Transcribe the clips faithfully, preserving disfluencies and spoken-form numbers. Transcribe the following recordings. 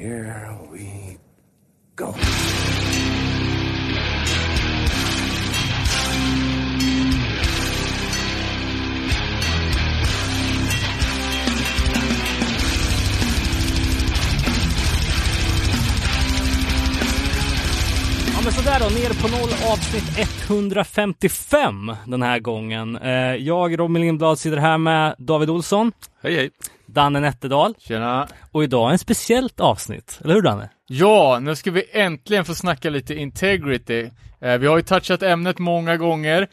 Here we go. Sådär då, ner på noll, avsnitt etthundrafemtiofem den här gången. Jag, Robin Lindblad, sitter här med David Olsson. Hej, hej. Danne Nätterdal. Tjena. Och idag en speciellt avsnitt, eller hur Danne? Ja, nu ska vi äntligen få snacka lite integrity. Vi har ju touchat ämnet många gånger.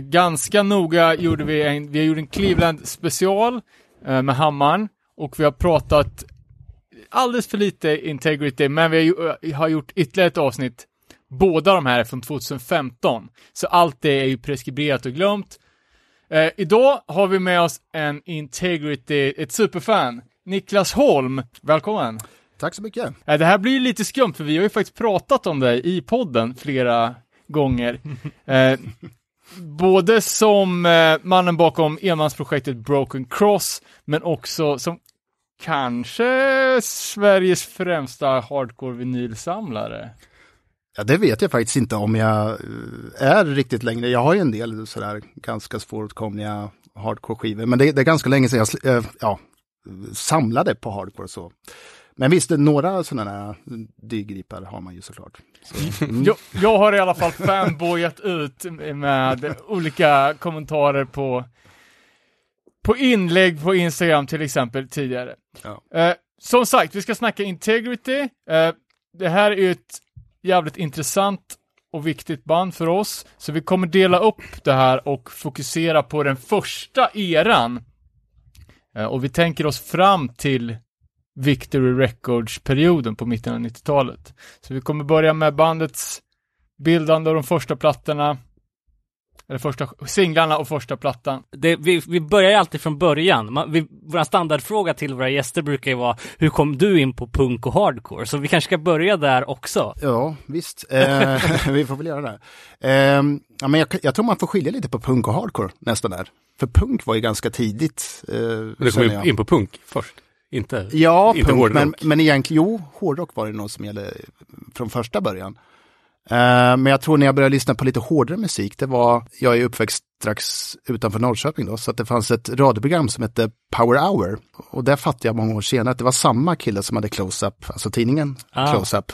Ganska noga gjorde vi en, vi gjorde en Cleveland-special med Hammaren. Och vi har pratat alldeles för lite integrity, men vi har gjort ytterligare ett avsnitt. Båda de här är från tjugofemton. Så allt det är ju preskriberat och glömt. Eh, idag har vi med oss en integrity, ett superfan. Niklas Holm, välkommen. Tack så mycket. Eh, det här blir lite skumt för vi har ju faktiskt pratat om dig i podden flera gånger. Eh, både som eh, mannen bakom enmansprojektet Broken Cross, men också som kanske Sveriges främsta hardcore vinylsamlare. Ja, det vet jag faktiskt inte om jag är riktigt längre. Jag har ju en del sådär ganska svåråtkomliga hardcore-skivor. Men det, det är ganska länge sedan jag äh, ja, samlade på hardcore och så. Men visst, några sådana här dyrgripar har man ju såklart. Så, mm. jag, jag har i alla fall fanboyat ut med olika kommentarer på, på inlägg på Instagram till exempel tidigare. Ja. Eh, som sagt, vi ska snacka integrity. Eh, det här är ju ett jävligt intressant och viktigt band för oss. Så vi kommer dela upp det här och fokusera på den första eran. Och vi tänker oss fram till Victory Records-perioden på mitten av nittiotalet. Så vi kommer börja med bandets bildande av de första plattorna. Eller första singlarna och första plattan. Det, vi, vi börjar ju alltid från början. Man, vi, vår standardfråga till våra gäster brukar ju vara: hur kom du in på punk och hardcore? Så vi kanske ska börja där också. Ja, visst. Eh, vi får väl göra det. Eh, ja, men jag, jag tror man får skilja lite på punk och hardcore nästan där. För punk var ju ganska tidigt. Eh, du kom in, in på punk först? Inte, ja, inte punk, men, men egentligen, jo, hårdrock var det nog som gällde från första början. Uh, men jag tror när jag började lyssna på lite hårdare musik, det var, jag är uppväxt strax utanför Norrköping då, så att det fanns ett radioprogram som hette Power Hour, och där fattade jag många år senare att det var samma kille som hade Close-Up, alltså tidningen ah. Close-Up.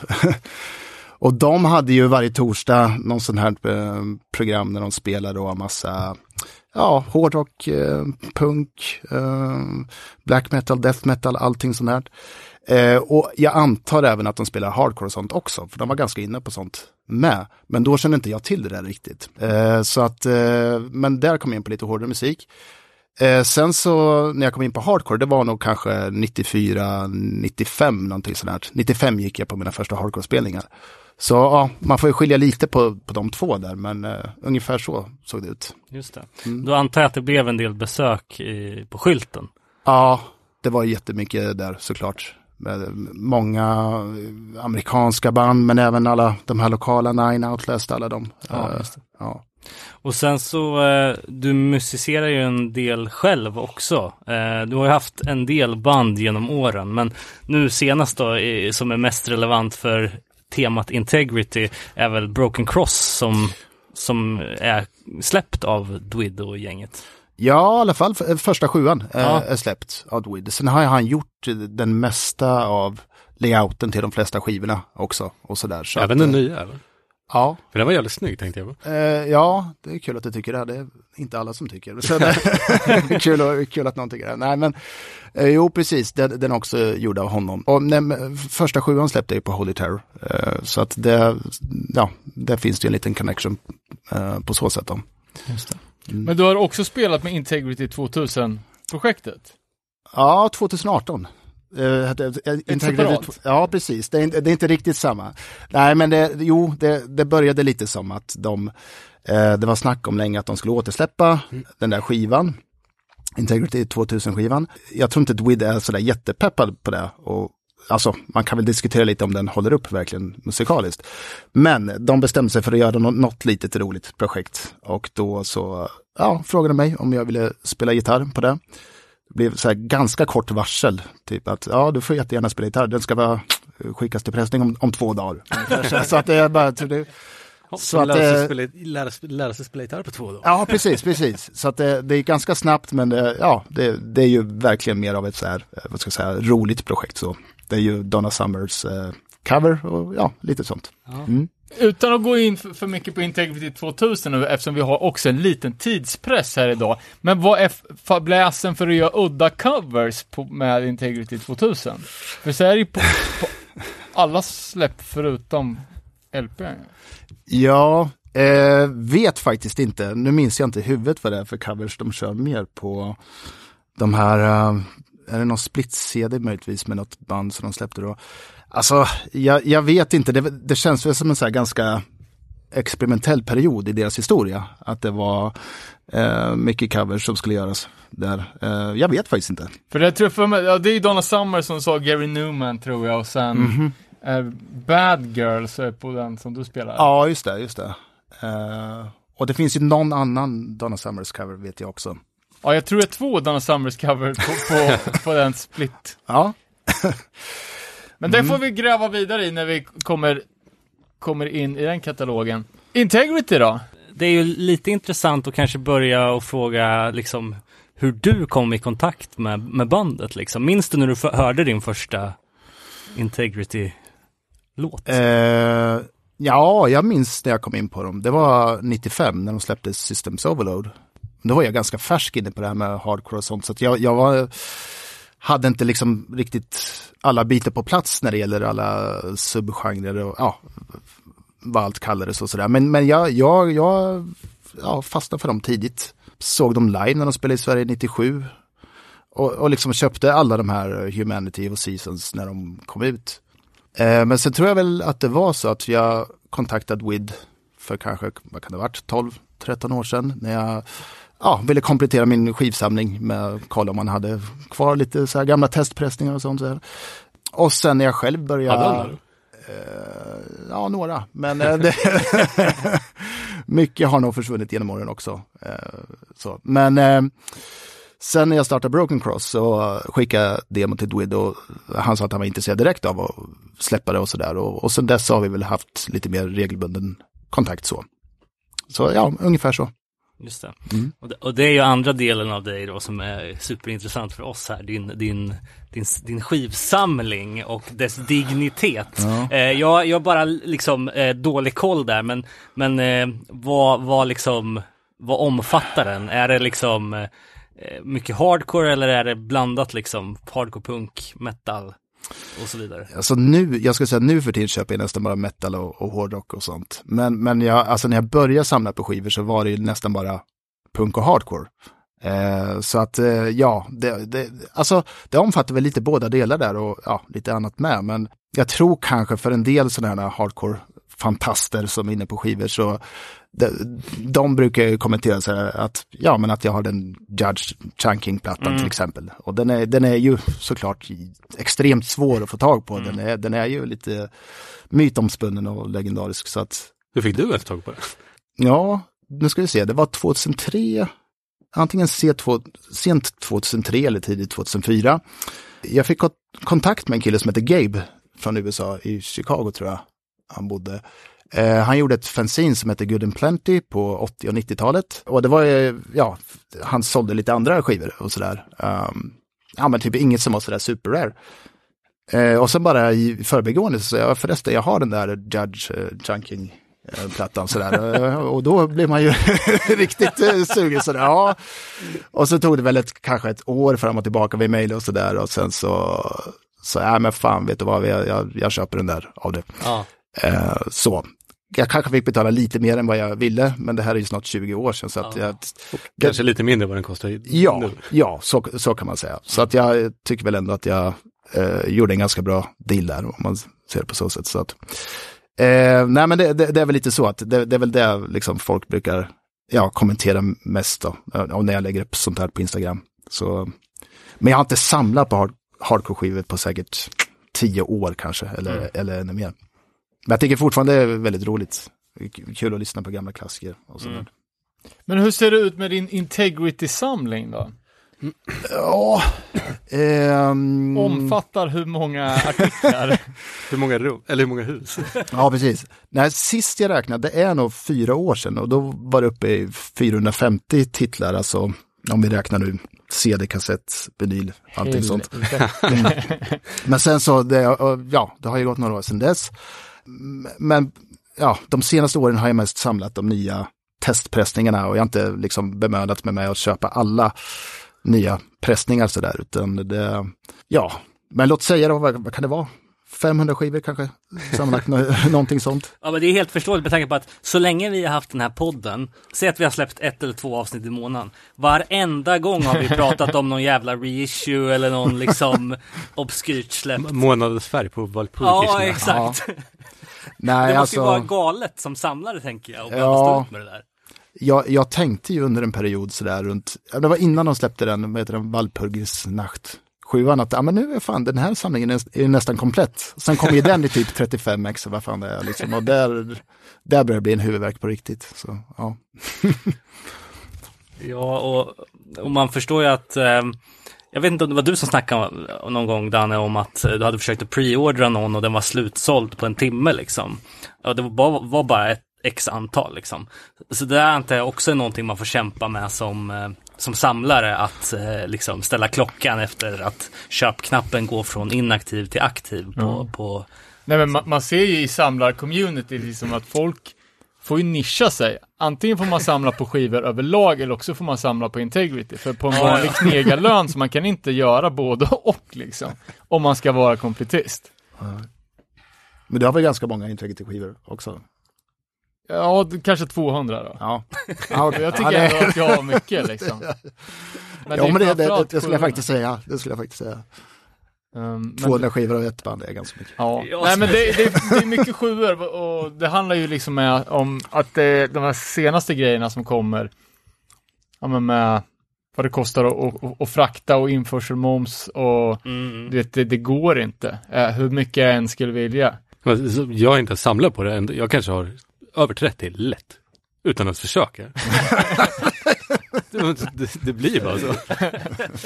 Och de hade ju varje torsdag någon sån här eh, program där de spelade då massa, ja, hårdrock, eh, punk, eh, black metal, death metal, allting sånt här. Eh, och jag antar även att de spelar hardcore och sånt också, för de var ganska inne på sånt med. Men då kände inte jag till det där riktigt. Eh, så att, eh, men där kom jag in på lite hårdare musik. Eh, sen så, när jag kom in på hardcore, det var nog kanske nittiofyra nittiofem, någonting sådant. nittiofem gick jag på mina första hardcore-spelningar. Så ja, man får ju skilja lite på, på de två där, men eh, ungefär så såg det ut. Just det. Mm. Då antar jag att det blev en del besök i, på skylten. Ja, det var jättemycket där såklart. Många amerikanska band, men även alla de här lokala, Nine Outläst, alla dem. Ja, just det. Ja. Och sen så, du musicerar ju en del själv också. Du har ju haft en del band genom åren, men nu senast då, som är mest relevant för temat integrity, är väl Broken Cross som, som är släppt av Dwid och gänget. Ja, i alla fall första sjuan ja. är släppt av Dwid. Sen har han gjort den mesta av layouten till de flesta skivorna också. Och så där. Så även att, den nya? Eller? Ja. För den var jävligt snygg, tänkte jag. Eh, ja, det är kul att du tycker det. Det är inte alla som tycker så det. Är kul, och, kul att någon tycker det. Nej, men eh, jo, precis. Den, den också gjord av honom. Och, nej, första sjuan släppte jag på Holy Terror. Eh, så att det, ja, där finns det en liten connection eh, på så sätt. Då. Just det. Mm. Men du har också spelat med Integrity tvåtusen-projektet? Ja, tjugoarton. Uh, Integrity, ja, precis. Det är, det är inte riktigt samma. Nej, men det, jo, det, det började lite som att de, eh, det var snack om länge att de skulle återsläppa mm. den där skivan. Integrity tvåtusen-skivan. Jag tror inte Dwid är sådär jättepeppad på det. Och, alltså, man kan väl diskutera lite om den håller upp verkligen musikaliskt. Men de bestämde sig för att göra något litet roligt projekt. Och då så ja, frågade de mig om jag ville spela gitarr på det. Det blev så här ganska kort varsel. Typ att ja, du får jättegärna spela gitarr. Den ska vara skickas till pressning om, om två dagar. Så att det är bara... Det, så att, lära, sig spela, lära, lära sig spela gitarr på två dagar. Ja, precis, precis. Så att det, det är ganska snabbt, men det, ja, det, det är ju verkligen mer av ett så här, vad ska jag säga, roligt projekt. Så det är ju Donna Summers eh, cover och ja, lite sånt. Ja. Mm. Utan att gå in för mycket på Integrity tvåtusen nu, eftersom vi har också en liten tidspress här idag. Men vad är fabläsen för att göra udda covers på, med Integrity tvåtusen? För så är det ju på, på alla släpp förutom L P. Ja, eh, vet faktiskt inte. Nu minns jag inte i huvudet vad det är för covers de kör mer på. De här, eh, är det någon split-C D möjligtvis med något band som de släppte då? Alltså, jag, jag vet inte. Det, det känns väl som en så här ganska experimentell period i deras historia. Att det var eh, mycket covers som skulle göras där. Eh, jag vet faktiskt inte. För det, tror jag, ja, det är ju Donna Summer som sa Gary Newman, tror jag. Och sen mm-hmm. eh, Bad Girls är på den som du spelar. Ja, just det. Just det. Eh, och det finns ju någon annan Donna Summers cover, vet jag också. Ja, jag tror det är två Donna Summers cover på, på, på den split. Ja. Men det mm. får vi gräva vidare i när vi kommer, kommer in i den katalogen. Integrity då? Det är ju lite intressant att kanske börja och fråga liksom, hur du kom i kontakt med, med bandet. Liksom. Minns du när du för- hörde din första Integrity-låt? Eh, ja, jag minns när jag kom in på dem. Det var nittiofem när de släppte Systems Overload. Då var jag ganska färsk inne på det här med hardcore och sånt. Så att jag, jag var... hade inte liksom riktigt alla bitar på plats när det gäller alla subgenrer och ja, vad allt kallades och sådär. Men, men jag, jag, jag ja, fastnade för dem tidigt. Såg dem live när de spelade i Sverige nittiosju. Och, och liksom köpte alla de här Humanity och Seasons när de kom ut. Eh, men sen tror jag väl att det var så att jag kontaktade Wid för kanske, vad kan det ha varit, tolv tretton år sedan när jag... Ja, ville komplettera min skivsamling med kolla om man hade kvar lite så här gamla testpressningar och sånt. Så här. Och sen när jag själv började... Ja, eh, ja några. Men eh, det, mycket har nog försvunnit genom åren också. Eh, så. Men eh, sen när jag startade Broken Cross så skickade demo till Dwid och han sa att han var intresserad direkt av att släppa det och sådär. Och, och sen dess har vi väl haft lite mer regelbunden kontakt så. Så ja, ungefär så. Just det. Mm. Och, det, och det är ju andra delen av dig då som är superintressant för oss här, din, din, din, din skivsamling och dess dignitet. Mm. Eh, jag har bara liksom eh, dålig koll där, men, men eh, vad, vad liksom vad omfattar den? Är det liksom eh, mycket hardcore eller är det blandat liksom hardcore, punk, metal och så vidare? Alltså nu, jag skulle säga nu för tiden köper jag nästan bara metal och, och hårdrock och sånt. Men, men jag, alltså när jag började samla på skivor så var det ju nästan bara punk och hardcore. Eh, så att eh, ja, det, det, alltså, det omfattar väl lite båda delar där och ja, lite annat med. Men jag tror kanske för en del sådana här hardcore-fantaster som är inne på skivor så de, de brukar ju kommentera så här att ja, men att jag har den Judge Chunking-plattan mm. till exempel. Och den är, den är ju såklart extremt svår att få tag på. Mm. Den är, den är ju lite mytomspunnen och legendarisk. Så att... Hur fick du ett tag på det? Ja, nu ska vi se. Det var tjugohundratre, antingen C två, sent tjugohundratre eller tidigt tjugohundrafyra. Jag fick kontakt med en kille som heter Gabe från U S A i Chicago, tror jag han bodde. Eh, han gjorde ett fanzine som heter Good and Plenty på åttio- och nittiotalet. Och det var ju, ja, han sålde lite andra skivor och sådär. Um, ja, men typ inget som var sådär super rare. Eh, och sen bara i förbigående så sa jag, förresten, jag har den där Judge uh, Chunking-plattan uh, sådär. uh, och då blev man ju riktigt uh, sugen sådär, ja. Och så tog det väl ett, kanske ett år fram och tillbaka vid mejl och sådär. Och sen så, så ja men fan, vet du vad, jag, jag, jag köper den där av det. Ja. Uh, så. Jag kanske fick betala lite mer än vad jag ville, men det här är ju snart tjugo år sedan. Så att ja. jag, Kanske det, lite mindre vad den kostar. Ja, nu. ja så, så kan man säga. Så att jag tycker väl ändå att jag uh, gjorde en ganska bra deal där, om man ser det på så sätt. Så att, uh, nej, men det, det, det är väl lite så att det, det är väl det liksom folk brukar ja, kommentera mest då, och när jag lägger upp sånt här på Instagram. Så, men jag har inte samlat på hard, hardcore-skivor på säkert tio år kanske, eller, mm. eller ännu mer. Men jag tycker fortfarande det är väldigt roligt. Kul att lyssna på gamla klassiker och sådär. Mm. Men hur ser det ut med din Integrity-samling då? Ja. Um... Omfattar hur många artiklar? Hur många rum? Eller hur många hus? Ja, precis. Nej, sist jag räknade, det är nog fyra år sedan, och då var det uppe i fyrahundrafemtio titlar, alltså om vi räknar nu C D-kassett, vinyl, allting Hel- sånt. Men sen så, det, ja, det har ju gått några år sedan dess. Men ja, de senaste åren har jag mest samlat de nya testpressningarna, och jag har inte liksom bemödat mig med att köpa alla nya pressningar sådär, utan det, ja, men låt säga då, vad kan det vara? femhundra skivor kanske, sammanlagt nå- någonting sånt. Ja, men det är helt förståeligt med tanke på att så länge vi har haft den här podden, säg att vi har släppt ett eller två avsnitt i månaden, varenda gång har vi pratat om någon jävla reissue eller någon liksom obskyrt släppt. Månadens färg på Valpurgisna. Ja, exakt. Ja. Nej, det måste alltså ju vara galet som samlare, tänker jag, och behöva stå upp med det där. Jag, jag tänkte ju under en period sådär runt, det var innan de släppte den, vad heter den, Walpurgisnacht sjuan, att ja, men nu är fan, den här samlingen är, är nästan komplett. Sen kom ju den i typ trettiofem ex och vad fan det är liksom, och där, där började det bli en huvudvärk på riktigt. Så, ja. Ja, och, och man förstår ju att, eh, jag vet inte om det var du som snackade någon gång, Danne, om att du hade försökt att preordra någon och den var slutsåld på en timme liksom. Ja, det var bara, var bara ett x antal liksom. Så det är inte också någonting man får kämpa med som, som samlare, att liksom ställa klockan efter att köpknappen går från inaktiv till aktiv på, mm. på... Nej, men man, man ser ju i samlarcommunity liksom att folk får ju nischa sig. Antingen får man samla på skivor överlag, eller också får man samla på integrity. För på en vanlig knegarlön så man kan inte göra både och liksom, om man ska vara kompletist. Mm. Men det har väl ganska många integrity-skivor också? Ja, kanske tvåhundra då. Ja. Ja, jag tycker ja, det... att jag har mycket liksom. Men ja, det men det, det, det skulle jag faktiskt säga. Det skulle jag faktiskt säga. Um, tvåhundra skivor av ett band är ganska mycket. Ja. Nej, men det, det, det är mycket sjuor, och det handlar ju liksom med, om att det, de här senaste grejerna som kommer, ja, men med vad det kostar att, att, att frakta och införselmoms och mm. det, det, det går inte. Hur mycket jag än skulle vilja. Jag har inte samlat på det ändå. Jag kanske har över trettio lätt, utan att försöka. det, det, det blir bara så.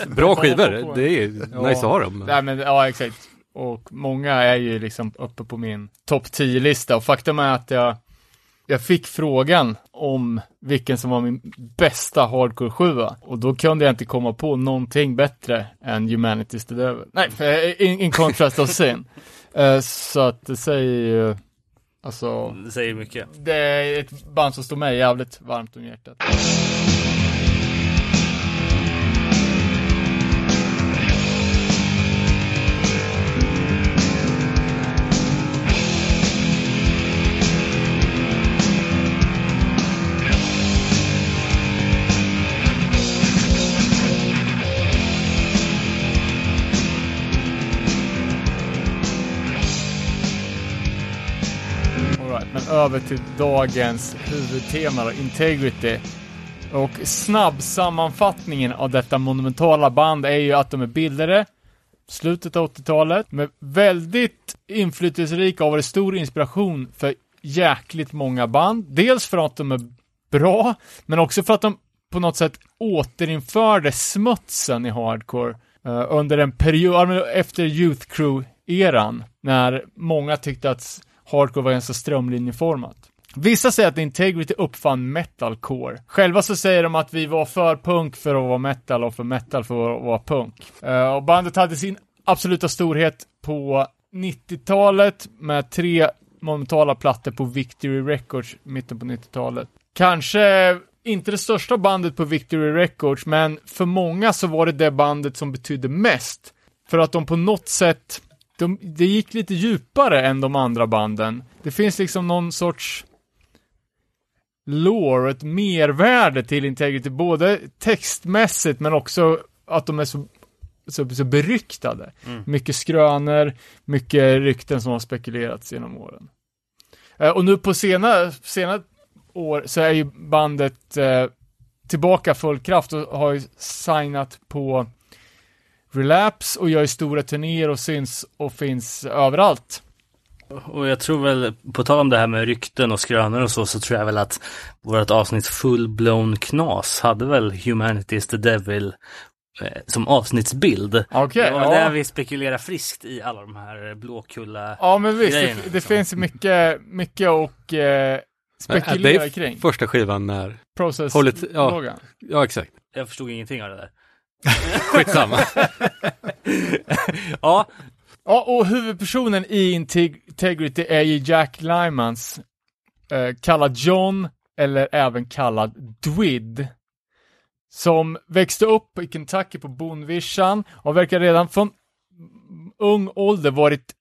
Bra skivor, det är nice ja. att ha dem. Nej, men, ja, exakt. Och många är ju liksom uppe på min topp tio-lista. Och faktum är att jag, jag fick frågan om vilken som var min bästa hardcore sjua. Och då kunde jag inte komma på någonting bättre än Humanity's the Devil. Nej, för, in, in contrast of sin. Uh, så att det säger ju... Alltså, det säger mycket. Det är ett band som står mig jävligt varmt om hjärtat. Över till dagens huvudtema då, Integrity. Och snabb sammanfattningen av detta monumentala band är ju att de är bildade slutet av åttiotalet, med väldigt inflytelserika och har varit stor inspiration för jäkligt många band. Dels för att de är bra, men också för att de på något sätt återinförde smutsen i hardcore uh, under en period efter Youth Crew-eran, när många tyckte att hardcore var ganska strömlinjeformat. Vissa säger att Integrity uppfann metalcore. Själva så säger de att vi var för punk för att vara metal och för metal för att vara punk. Uh, och bandet hade sin absoluta storhet på nittiotalet med tre monumentala plattor på Victory Records mitten på nittiotalet. Kanske inte det största bandet på Victory Records, men för många så var det det bandet som betydde mest. För att de på något sätt... De, det gick lite djupare än de andra banden. Det finns liksom någon sorts lore, ett mervärde till Integrity, både textmässigt men också att de är så, så, så beryktade. Mm. Mycket skrönor, mycket rykten som har spekulerats genom åren. Eh, och nu på senare, senare år så är ju bandet eh, tillbaka full kraft och har ju signat på Relapse och gör stora turnéer och syns och finns överallt. Och jag tror väl, på tal om det här med rykten och skrönor och så, så tror jag väl att vårt avsnitt Full Blown Knas hade väl Humanity's the Devil som avsnittsbild. Okay, det var ja. där vi spekulerar friskt i alla de här blåkulla. Ja, men visst, grejerna, det, det finns mycket mycket och eh, spekulera kring. Första skivan när Process hållit, ja, ja, exakt. Jag förstod ingenting av det där. Skitsamma. ja. Ja, och huvudpersonen i Integrity är ju Jack Lymans, eh, kallad John eller även kallad Dwid, som växte upp i Kentucky på bondvischan och verkar redan från ung ålder varit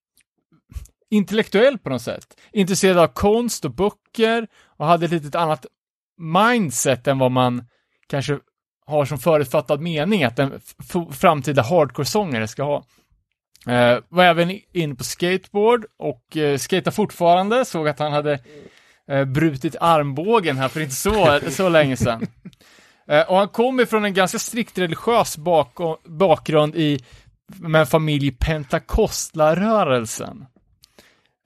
intellektuell på något sätt. Intresserad av konst och böcker och hade ett litet annat mindset än vad man kanske har som förutfattad mening att en f- framtida hardcore-sångare ska ha. Eh, var även in på skateboard och eh, skater fortfarande. Såg att han hade eh, brutit armbågen här för inte så, så länge sedan. Och han kommer från en ganska strikt religiös bak- bakgrund i med en familj i Pentakostlarörelsen.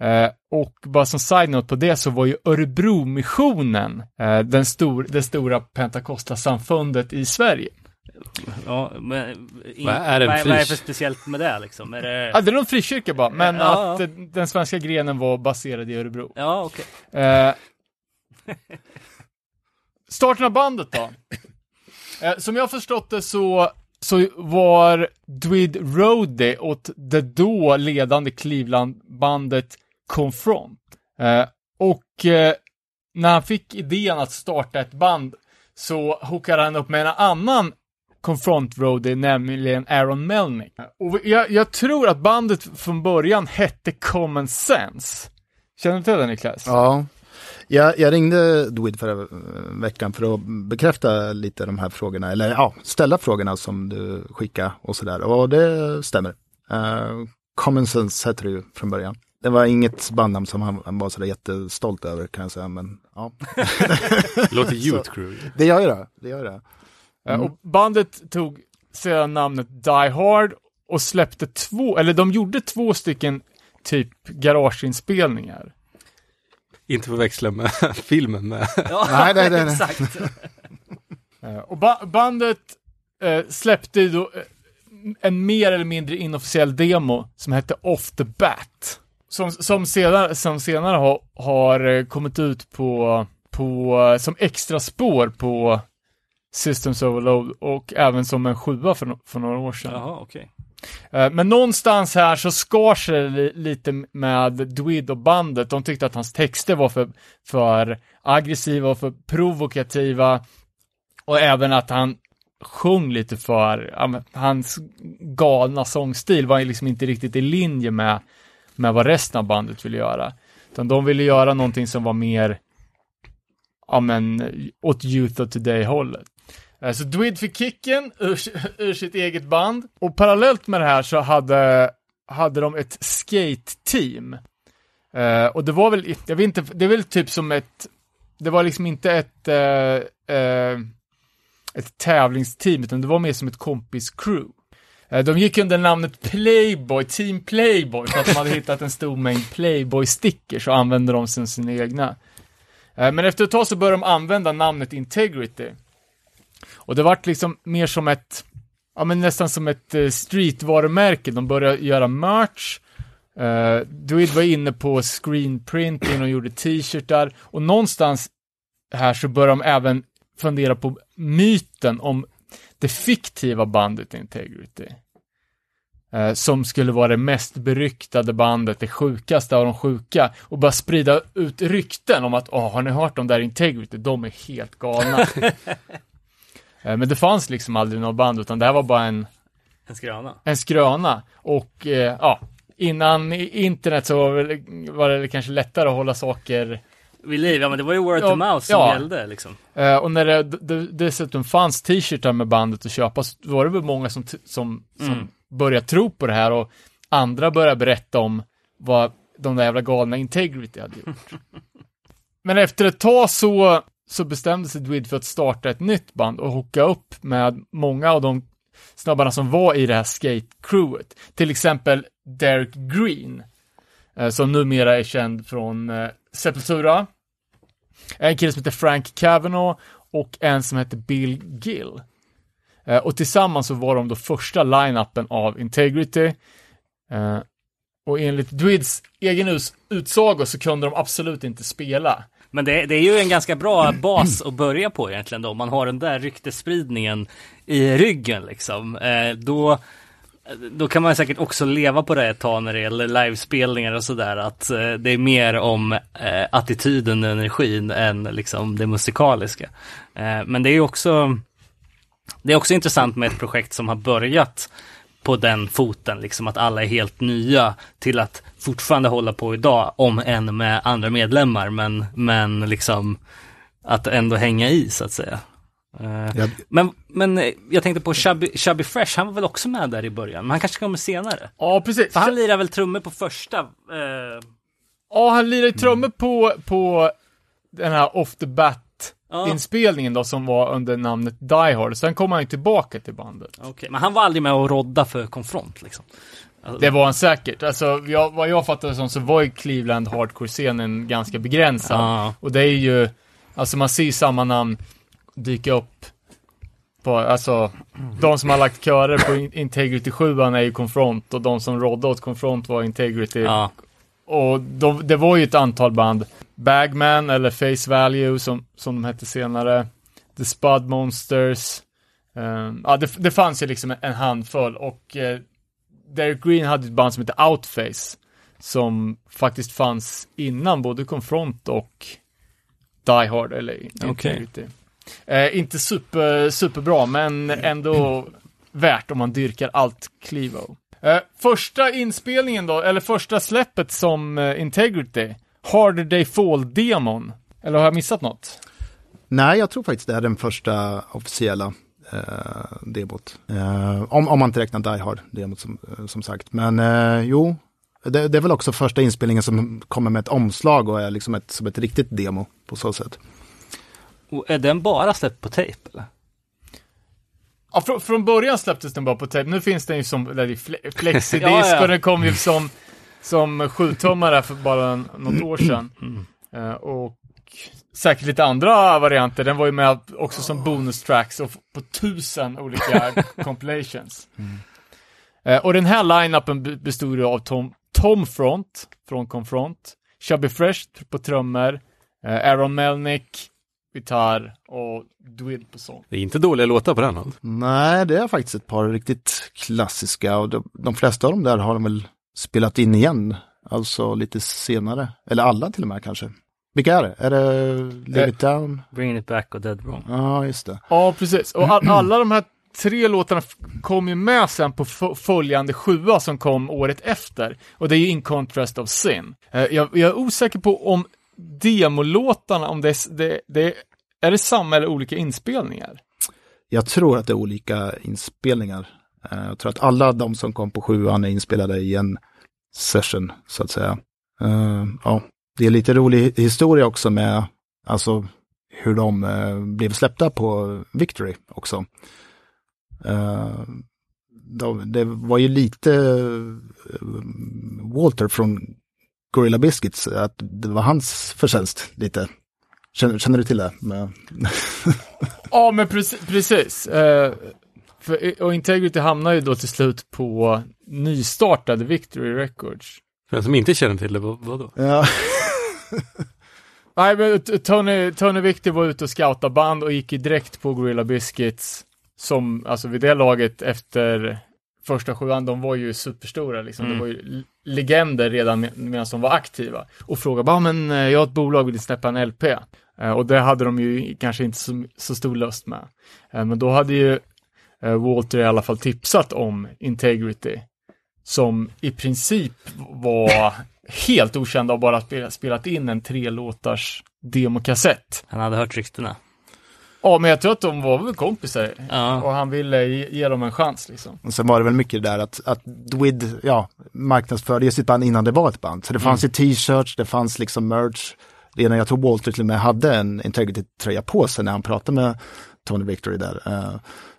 Eh, och bara som side-note på det så var ju Örebro-missionen eh, den stor, det stora Pentakostlarsamfundet i Sverige. Ja, men in, vad är, vad, vad är för speciellt med det liksom? Är det... Ja, det är någon frikyrka bara, men ja, att ja. den svenska grenen var baserad i Örebro. Ja, okej. Okay. Eh, starten av bandet då. Eh, som jag förstått det så, så var Dwid roadie åt det då ledande Cleveland-bandet Confront. Eh, och eh, när han fick idén att starta ett band så hookade han upp med en annan Confront roadie, nämligen Aaron Melnick. Och jag, jag tror att bandet från början hette Common Sense. Känner du till det, Niklas? Ja. Jag, jag ringde Dwid förra veckan för att bekräfta lite de här frågorna, eller ja, ställa frågorna som du skickade och sådär. Och det stämmer. Uh, Common Sense heter det ju från början. Det var inget bandnamn som han, han var sådär jättestolt över, kan jag säga, men ja. Låter Youth Crew. Det gör det, det gör det. Mm. Uh, och bandet tog sedan namnet Die Hard och släppte två, eller de gjorde två stycken typ garageinspelningar. Inte förväxla med filmen. Med. Ja, nej, nej, nej, nej. Exakt. Och ba- bandet eh, släppte då en mer eller mindre inofficiell demo som hette Off the Bat. Som, som, senare, som senare har, har kommit ut på, på, som extra spår på Systems Overload och även som en sjua för, no- för några år sedan. Jaha, okej. Okay. Men någonstans här så skar sig lite med Dwid och bandet. De tyckte att hans texter var för, för aggressiva och för provokativa. Och även att han sjöng lite för... Hans galna sångstil var liksom inte riktigt i linje med, med vad resten av bandet ville göra. Utan de ville göra någonting som var mer ja men, åt Youth of Today-hållet. Så Dwid fick kicken ur, ur sitt eget band. Och parallellt med det här så hade, hade de ett skate-team. Uh, och det var väl, jag vet inte, det var väl typ som ett, det var liksom inte ett, uh, uh, ett tävlingsteam, utan det var mer som ett kompis-crew. Uh, de gick under namnet Playboy, Team Playboy, för att de hade hittat en stor mängd Playboy-stickers och använde dem som sina egna. Uh, men efter ett tag så började de använda namnet Integrity. Och det vart liksom mer som ett, ja men nästan som ett streetvarumärke. De började göra merch. Uh, Dwid var inne på screenprinting och gjorde t-shirtar. Och någonstans här så började de även fundera på myten om det fiktiva bandet Integrity. Uh, som skulle vara det mest beryktade bandet, det sjukaste av de sjuka. Och bara sprida ut rykten om att, åh, oh, har ni hört om där Integrity? De är helt galna. Men det fanns liksom aldrig någon band, utan det här var bara en... En skröna. En skröna. Och eh, ja, innan internet så var det kanske lättare att hålla saker... Vi liv, ja, men det var ju word ja, to mouth som ja. gällde liksom. Eh, och när det, det dessutom fanns t-shirtar med bandet att köpa, så var det väl många som, t- som, som mm. började tro på det här. Och andra började berätta om vad de där jävla galna Integrity hade gjort. Men efter ett tag så... så bestämde sig Dwid för att starta ett nytt band och hooka upp med många av de snabbarna som var i det här skate-crewet. Till exempel Derek Green, som numera är känd från Sepultura. En kille som heter Frank Cavanaugh och en som heter Bill Gill. Eh, och tillsammans så var de då första line-upen av Integrity. Eh, och enligt Dwids egen utsago så kunde de absolut inte spela. Men det, det är ju en ganska bra bas att börja på egentligen då. Om man har den där ryktespridningen i ryggen liksom. Eh, då... Då kan man säkert också leva på det ett tag när det gäller livespelningar och sådär, att eh, det är mer om eh, attityden och energin än liksom det musikaliska. Eh, men det är också det är också intressant med ett projekt som har börjat på den foten, liksom att alla är helt nya till att fortfarande hålla på idag, om än med andra medlemmar, men, men liksom att ändå hänga i så att säga. Uh, yep. men, men jag tänkte på Chubby, Chubby Fresh, han var väl också med där i början, men han kanske kommer senare. Ja, precis. För han lirar väl trummor på första uh... Ja, han lirar mm. trummor på, på den här Off the Bat ja. inspelningen då, som var under namnet Die Hard. Sen kom han tillbaka till bandet. Okej, men han var aldrig med och rodda för konfront liksom. Alltså... Det var han säkert. Alltså, jag, vad jag fattade som så var ju Cleveland hardcore-scenen ganska begränsad ja. Och det är ju, alltså man ser ju samma namn dyka upp på, alltså de som har lagt körer på Integrity sjuan är ju Confront, och de som rådde åt Confront var Integrity ja. Och de, det var ju ett antal band, Bagman eller Face Value som, som de hette senare, The Spud Monsters, um, ja, det, det fanns ju liksom en handfull, och eh, Derek Green hade ett band som hette Outface som faktiskt fanns innan både Confront och Die Hard eller Integrity. Okay. Eh, inte super, superbra, men ändå värt om man dyrkar allt Clevo. Eh, första inspelningen då, eller första släppet som eh, Integrity, Harder They Fall Demon. Eller har jag missat något? Nej, jag tror faktiskt det är den första officiella eh, demot. Eh, om, om man inte räknar Die Hard demot som, som sagt. Men eh, jo, det, det är väl också första inspelningen som kommer med ett omslag och är liksom ett, som ett riktigt demo på så sätt. Och är den bara släppt på tejp eller? Ja, fr- från början släpptes den bara på tejp. Nu finns den ju som fle- flexidisk ja, ja. Och den kom ju som, som sjutummare för bara något år sedan. Mm. Uh, och säkert lite andra varianter. Den var ju med också som bonus tracks och på tusen olika compilations. Mm. Uh, och den här line-upen bestod ju av Tom, Tom Front från Confront, Chubby Fresh på trummor, uh, Aaron Melnick gitarr och Dwid på sång. Det är inte dåliga låtar på den hand. Nej, det är faktiskt ett par riktigt klassiska, och de, de flesta av dem där har de väl spelat in igen, alltså lite senare, eller alla till och med kanske. Vilka är det? Är det Live It Down? Bring It Back och Dead Wrong. Ja, ah, just det. Ja, precis. Och all, alla de här tre låtarna kom ju med sen på f- följande sjua som kom året efter, och det är ju In Contrast of Sin. Jag, jag är osäker på om demolåtarna, om det, det, det är det samma eller olika inspelningar? Jag tror att det är olika inspelningar. Jag tror att alla de som kom på sjuan är inspelade i en session, så att säga. Uh, ja, det är lite rolig historia också med, alltså, hur de uh, blev släppta på Victory också. Uh, de, det var ju lite uh, Walter från Gorilla Biscuits, att det var hans förtjänst lite. Känner, känner du till det? Men... ja, men precis. precis. Eh, för, och Integrity hamnar ju då till slut på nystartade Victory Records. För den som inte känner till det, vad då? Ja. Nej, men Tony, Tony Victor var ute och scoutade band och gick direkt på Gorilla Biscuits, som alltså vid det laget efter första sjuan, de var ju superstora liksom. Mm. Det var ju legender redan med, medan de var aktiva, och frågade bara, men jag har ett bolag, vill släppa en L P? Eh, och det hade de ju kanske inte så, så stor lust med. Eh, men då hade ju eh, Walter i alla fall tipsat om Integrity, som i princip var helt okända och bara spelat, spelat in en tre låtars demokassett. Han hade hört ryktena. Ja, men jag tror att de var väl kompisar. Ja. Och han ville ge, ge dem en chans liksom. Och sen var det väl mycket där att, att Dwid, ja, marknadsförde sitt band innan det var ett band. Så det fanns mm. ju t-shirts, det fanns liksom merch. Redan jag tror Walter till och med hade en Integrity-tröja på sig när han pratade med Tony Victory där.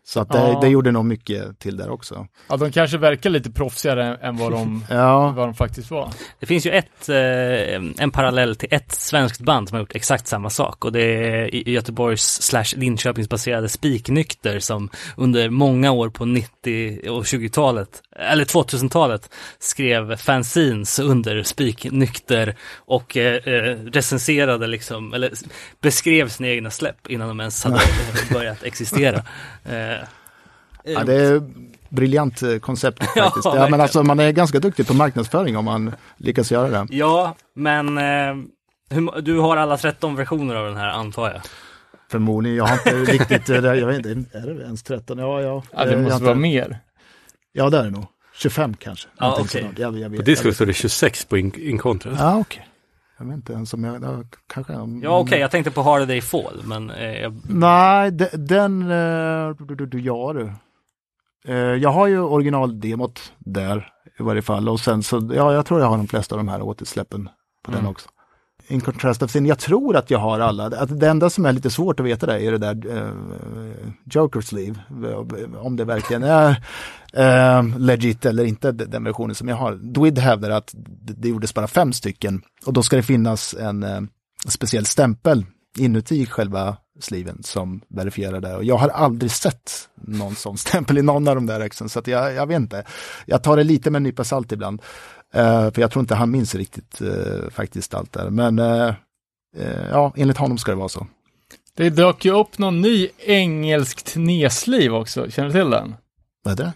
Så att det, ja. det gjorde nog mycket till där också. Ja, de kanske verkar lite proffsigare än vad de, ja. vad de faktiskt var. Det finns ju ett, eh, en parallell till ett svenskt band som har gjort exakt samma sak. Och det är Göteborgs slash Linköpingsbaserade Spiknykter som under många år på nittio- och tjugotalet, eller tvåtusentalet, skrev fanzines under Spiknykter och eh, recenserade liksom, eller beskrev sina egna släpp innan de ens hade börjat existera. Eh, ja, det är briljant koncept faktiskt. Ja, ja, men alltså, man är ganska duktig på marknadsföring om man lyckas göra det. Ja, men eh, hur, du har alla tretton versioner av den här, antar jag. Förmodligen, jag har inte riktigt, jag vet inte, är det ens tretton? Ja, ja. ja det måste inte, vara mer. Ja, det är det nog. tjugofem kanske. Ja, okay. jag, jag vet, på disco så är det tjugosex på Incontra. In ja, okej. Okay. Jag vet inte ens om jag... jag kanske, ja, okej. Okay, jag tänkte på Harder Day Fall, men... Eh, jag... Nej, de, den... Eh, du, du, du, ja, du. Eh, jag har ju originaldemot där, i varje fall. Och sen så... Ja, jag tror jag har de flesta av de här återsläppen på mm. den också. In Contrast of Sin, jag tror att jag har alla. Att det enda som är lite svårt att veta det är det där eh, Joker Sleeve. Om det verkligen är eh, legit eller inte, den versionen som jag har. Dwid hävdar att det gjordes bara fem stycken. Och då ska det finnas en eh, speciell stämpel inuti själva sliven som verifierar det. Och jag har aldrig sett någon sån stämpel i någon av de där exen. Så att jag, jag vet inte. Jag tar det lite med en nypa salt ibland. Uh, för jag tror inte han minns riktigt uh, faktiskt allt där. Men uh, uh, ja, enligt honom ska det vara så. Det dök ju upp någon ny engelskt nesliv också. Känner du till den? Vad är det?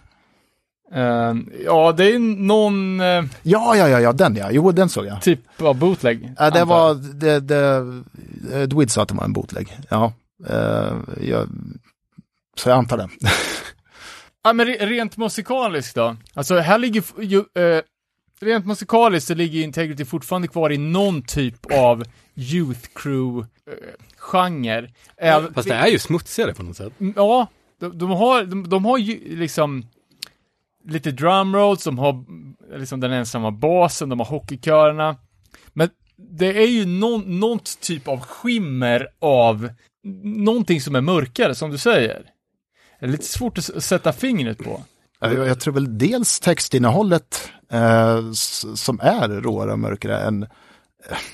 Uh, ja, det är någon... Uh, ja, ja, ja, ja, den ja. Jo, den såg jag. Typ av bootleg. Ja, uh, det var... Det, det, uh, Dwid sa att det var en bootleg. Ja. Uh, jag, så jag antar det. Ja, men re- rent musikaliskt då. Alltså, här ligger... Ju, uh, Rent musikaliskt så ligger Integrity fortfarande kvar i någon typ av youth crew-genre. Äh, Fast det är ju smutsigare på något sätt. Ja, de, de har, de, de har ju liksom lite drumrolls, de har liksom den ensamma basen, de har hockeykörerna. Men det är ju någon, någon typ av skimmer av någonting som är mörkare, som du säger. Det är lite svårt att sätta fingret på. Jag tror väl dels textinnehållet eh, som är råare och mörkare än eh,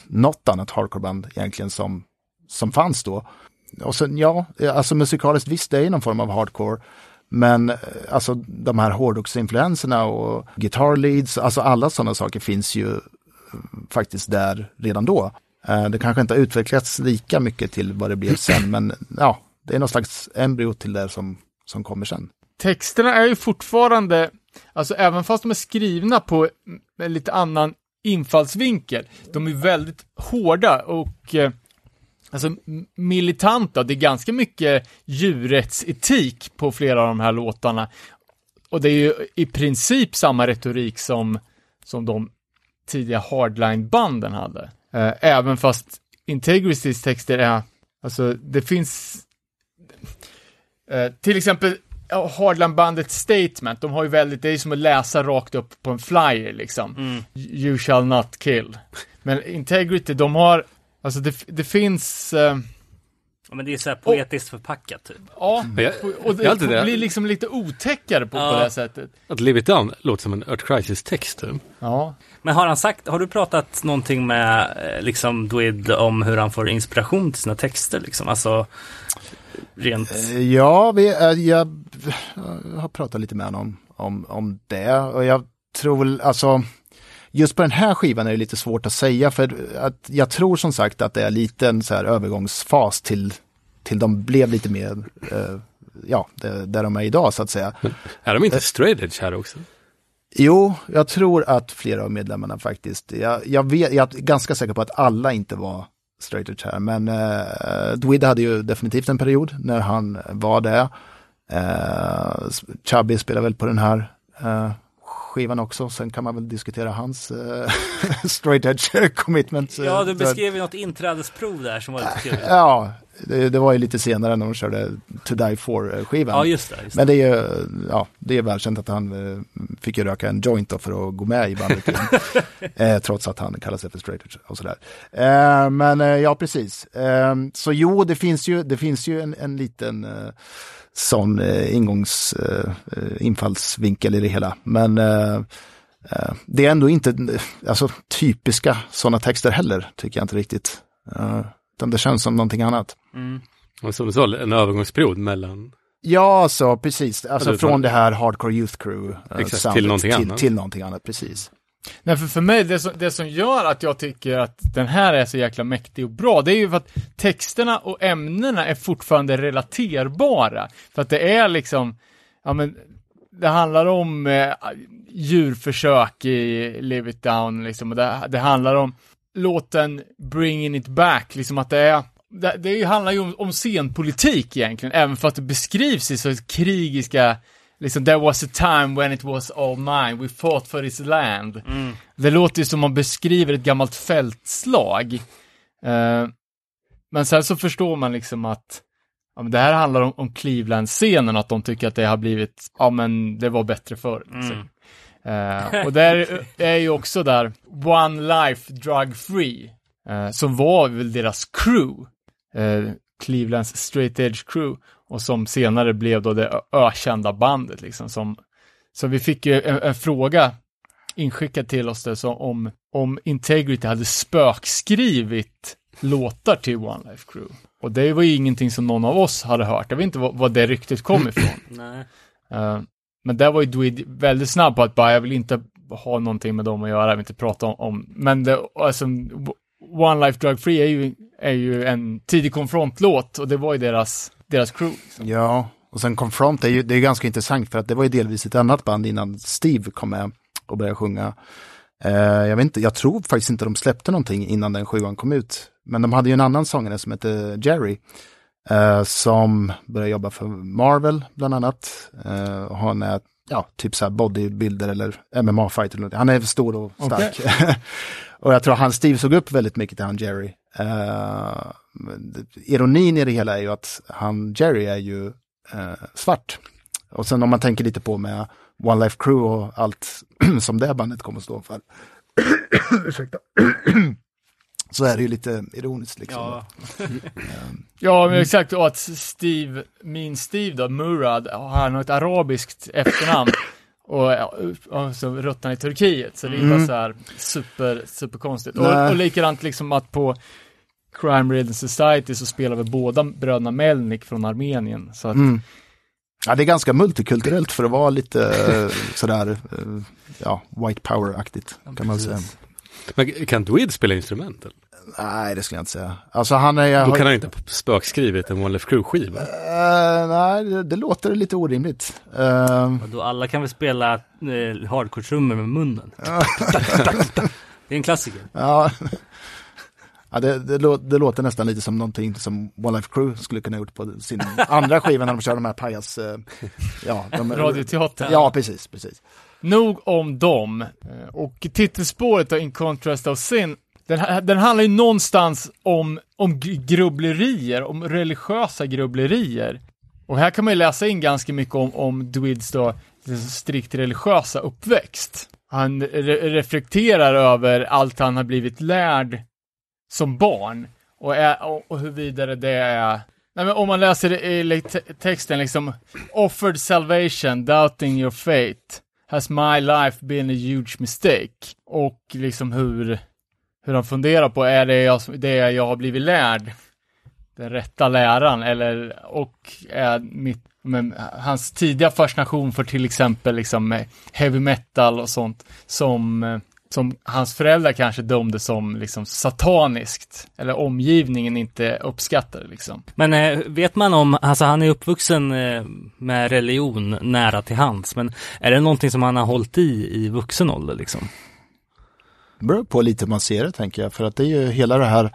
något annat hardcoreband egentligen som, som fanns då. Och sen ja, alltså musikaliskt visst det är någon form av hardcore, men eh, alltså de här hårdrocksinfluenserna och guitar leads, alltså alla sådana saker finns ju eh, faktiskt där redan då. Eh, det kanske inte har utvecklats lika mycket till vad det blev sen, men ja, det är någon slags embryo till det som, som kommer sen. Texterna är ju fortfarande, alltså även fast de är skrivna på en lite annan infallsvinkel, de är väldigt hårda och eh, alltså militanta. Det är ganska mycket djurrättsetik på flera av de här låtarna. Och det är ju i princip samma retorik som, som de tidiga hardline-banden hade. Eh, även fast Integrity's texter är, alltså det finns eh, till exempel hardline-bandet Statement, de har ju väldigt, det är som att läsa rakt upp på en flyer liksom, mm. You shall not kill. Men Integrity, de har, alltså det, det finns eh... ja, men det är så här poetiskt och förpackat typ. Ja, och det, det, det blir liksom lite otäckare på, ja. på det här sättet. Att Live It Down låter som en Earth Crisis-text typ. Ja. Men har han sagt, har du pratat någonting med liksom Dwid om hur han får inspiration till sina texter liksom, alltså rent. Ja, vi, jag, jag har pratat lite med honom om, om det. Och jag tror väl, alltså, just på den här skivan är det lite svårt att säga. För att jag tror som sagt att det är lite en så här övergångsfas till, till de blev lite mer, eh, ja, det, där de är idag så att säga. Men är de inte straight edge här också? Jo, jag tror att flera av medlemmarna faktiskt, jag, jag, vet, jag är ganska säker på att alla inte var straight edge här, men eh, Dwid hade ju definitivt en period när han var det. Eh, Chubby spelar väl på den här eh, skivan också, sen kan man väl diskutera hans eh, straight edge commitment. Ja, du beskrev ju något inträdesprov där som var lite kul. Ja, det, det var ju lite senare när de körde To Die For-skivan. Ja, just det, just det. Men det är ju ja, det är välkänt att han fick ju röka en joint då för att gå med i bandet. eh, trots att han kallar sig för straight och sådär. Eh, men eh, ja, precis. Eh, så jo, det finns ju, det finns ju en, en liten eh, sån eh, ingångs eh, infallsvinkel i det hela. Men eh, eh, det är ändå inte alltså, typiska sådana texter heller, tycker jag inte riktigt. Eh, utan det känns som någonting annat. Mm. Och som du sa, en övergångsperiod mellan... Ja, så precis. Alltså ja, från det här Hardcore Youth Crew eh, exakt, till, någonting till, till någonting annat. Precis. Nej, för, för mig, det som, det som gör att jag tycker att den här är så jäkla mäktig och bra, det är ju för att texterna och ämnena är fortfarande relaterbara. För att det är liksom, ja men, det handlar om eh, djurförsök i Live It Down, liksom, och det, det handlar om låten Bringing It Back, liksom att det är... Det, det handlar ju om, om scenpolitik egentligen, även för att det beskrivs i så krigiska, liksom, there was a time when it was all mine, we fought for this land. Mm. Det låter ju som man beskriver ett gammalt fältslag. Eh, men sen så förstår man liksom att ja, men det här handlar om, om Cleveland-scenen, att de tycker att det har blivit, ja men det var bättre förr. Mm. Eh, och där är ju också där One Life Drug Free, eh, som var väl deras crew. Eh, Clevelands Straight Edge Crew, och som senare blev då det ökända bandet liksom, som, så vi fick ju en, en fråga inskickad till oss där, så om, om Integrity hade spökskrivit låtar till One Life Crew, och det var ju ingenting som någon av oss hade hört. Jag vet inte vad, vad det riktigt kom ifrån. Nej. Uh, men där var ju Dweed väldigt snabb på att bara, jag vill inte ha någonting med dem att göra, jag vill inte prata om, om. Men det, alltså, One Life Drug Free är ju, är ju en tidig Confront-låt, och det var ju deras, deras crew. Liksom. Ja, och sen Confront är ju, det är ganska intressant, för att det var ju delvis ett annat band innan Steve kom med och började sjunga. Eh, jag vet inte, jag tror faktiskt inte de släppte någonting innan den sjuan kom ut, men de hade ju en annan sångare som hette Jerry, eh, som började jobba för Marvel bland annat, eh, och han är ja, typ så här bodybuilder eller M M A-fighter. Han är stor och stark. Okay. Och jag tror han Steve såg upp väldigt mycket till han Jerry. Uh, ironin i det hela är ju att han Jerry är ju uh, svart. Och sen om man tänker lite på med One Life Crew och allt som det bandet kommer att stå för. Ursäkta. Så är det ju lite ironiskt liksom. Ja, ja men exakt. Och att Steve, min Steve då, Murad, han har ett arabiskt efternamn. Och, och så ruttnar i Turkiet. Så det är mm. bara så här super, super konstigt. Och, och likadant liksom att på Crime Ridden Society så spelar vi båda bröderna Melnik från Armenien. Så att... Mm. Ja, det är ganska multikulturellt för att vara lite sådär ja, white power-aktigt kan ja, man säga. Men kan Dweed spela instrumentet? Nej, det skulle jag inte säga. Alltså, han är, då kan har... han inte spökskrivit en One Life Crew-skiva? Uh, nej, det, det låter lite orimligt. Uh... Då alla kan väl spela eh, hardcore-trummor med munnen? Det är en klassiker. Ja, ja det, det, lå- det låter nästan lite som någonting som One Life Crew skulle kunna gjort på sin andra skiva när de kör de här pajas... Eh, ja, de... Radioteatern. Ja, precis, precis. Nog om dem. Och titelspåret då, In Contrast of Sin, den, den handlar ju någonstans om, om grubblerier, om religiösa grubblerier. Och här kan man ju läsa in ganska mycket om, om Dweeds då strikt religiösa uppväxt. Han re- reflekterar över allt han har blivit lärd som barn. Och, är, och hur vidare det är... Nej, men om man läser i texten liksom, offered salvation, doubting your fate. Has my life been a huge mistake? Och liksom hur... Hur de funderar på, är det jag, det jag har blivit lärd den rätta läran? Eller, och är mitt, men, hans tidiga fascination för till exempel liksom, heavy metal och sånt som, som hans föräldrar kanske dömde som liksom, sataniskt. Eller omgivningen inte uppskattade. Liksom. Men vet man om, alltså han är uppvuxen med religion nära till hands. Men är det någonting som han har hållit i i vuxen ålder liksom? Beror på lite hur man ser det, tänker jag. För att det är ju hela det här...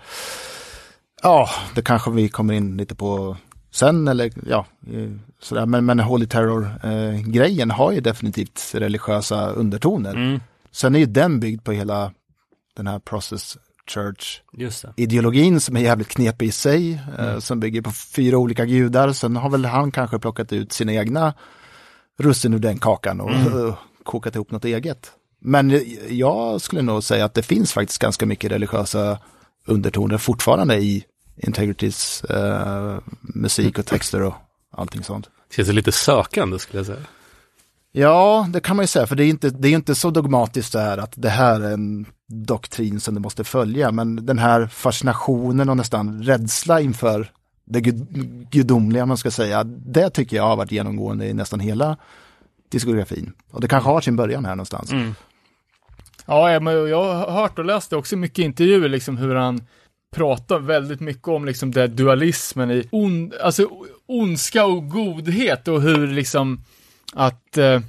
Ja, det kanske vi kommer in lite på sen. Eller, ja, sådär. Men, men Holy Terror-grejen eh, har ju definitivt religiösa undertoner. Mm. Sen är ju den byggd på hela den här Process Church-ideologin som är jävligt knepig i sig, mm. eh, som bygger på fyra olika gudar. Sen har väl han kanske plockat ut sina egna russin ur den kakan och mm. kokat ihop något eget. Men jag skulle nog säga att det finns faktiskt ganska mycket religiösa undertoner fortfarande i Integritys eh, musik och texter och allting sånt. Det känns lite sökande, skulle jag säga. Ja, det kan man ju säga, för det är inte, det är inte så dogmatiskt det här att det här är en doktrin som du måste följa, men den här fascinationen och nästan rädsla inför det gud- gudomliga, man ska säga, det tycker jag har varit genomgående i nästan hela diskografin. Och det kanske har sin början här någonstans. Mm. Ja, men jag har hört och läst det också mycket intervjuer, liksom hur han pratar väldigt mycket om liksom den dualismen i on- alltså ondska och godhet, och hur liksom att eh,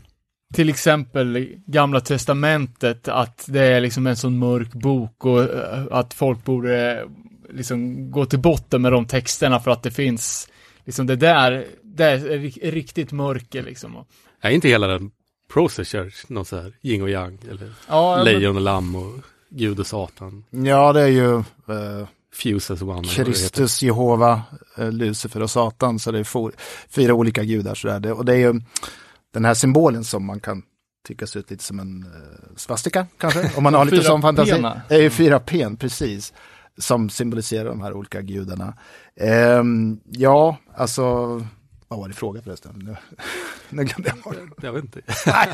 till exempel Gamla testamentet, att det är liksom en sån mörk bok och eh, att folk borde liksom gå till botten med de texterna, för att det finns liksom det där, det är riktigt mörker liksom. Och är inte hela den Process Church något så här yin och yang, eller ja, lejon men... och lamm och Gud och Satan. Ja, det är ju eh... Fuses one, Kristus, Jehova, Lucifer och Satan, så det är for, fyra olika gudar så där. Och det är ju den här symbolen som man kan tycka ser ut lite som en svastika kanske, om man har lite sån fantasi. Pena. Det är ju fyra pen, precis, som symboliserar de här olika gudarna. Ehm, ja, alltså vad var det fråga förresten? Nu, nu glömde jag bort. Jag vet inte. Nej,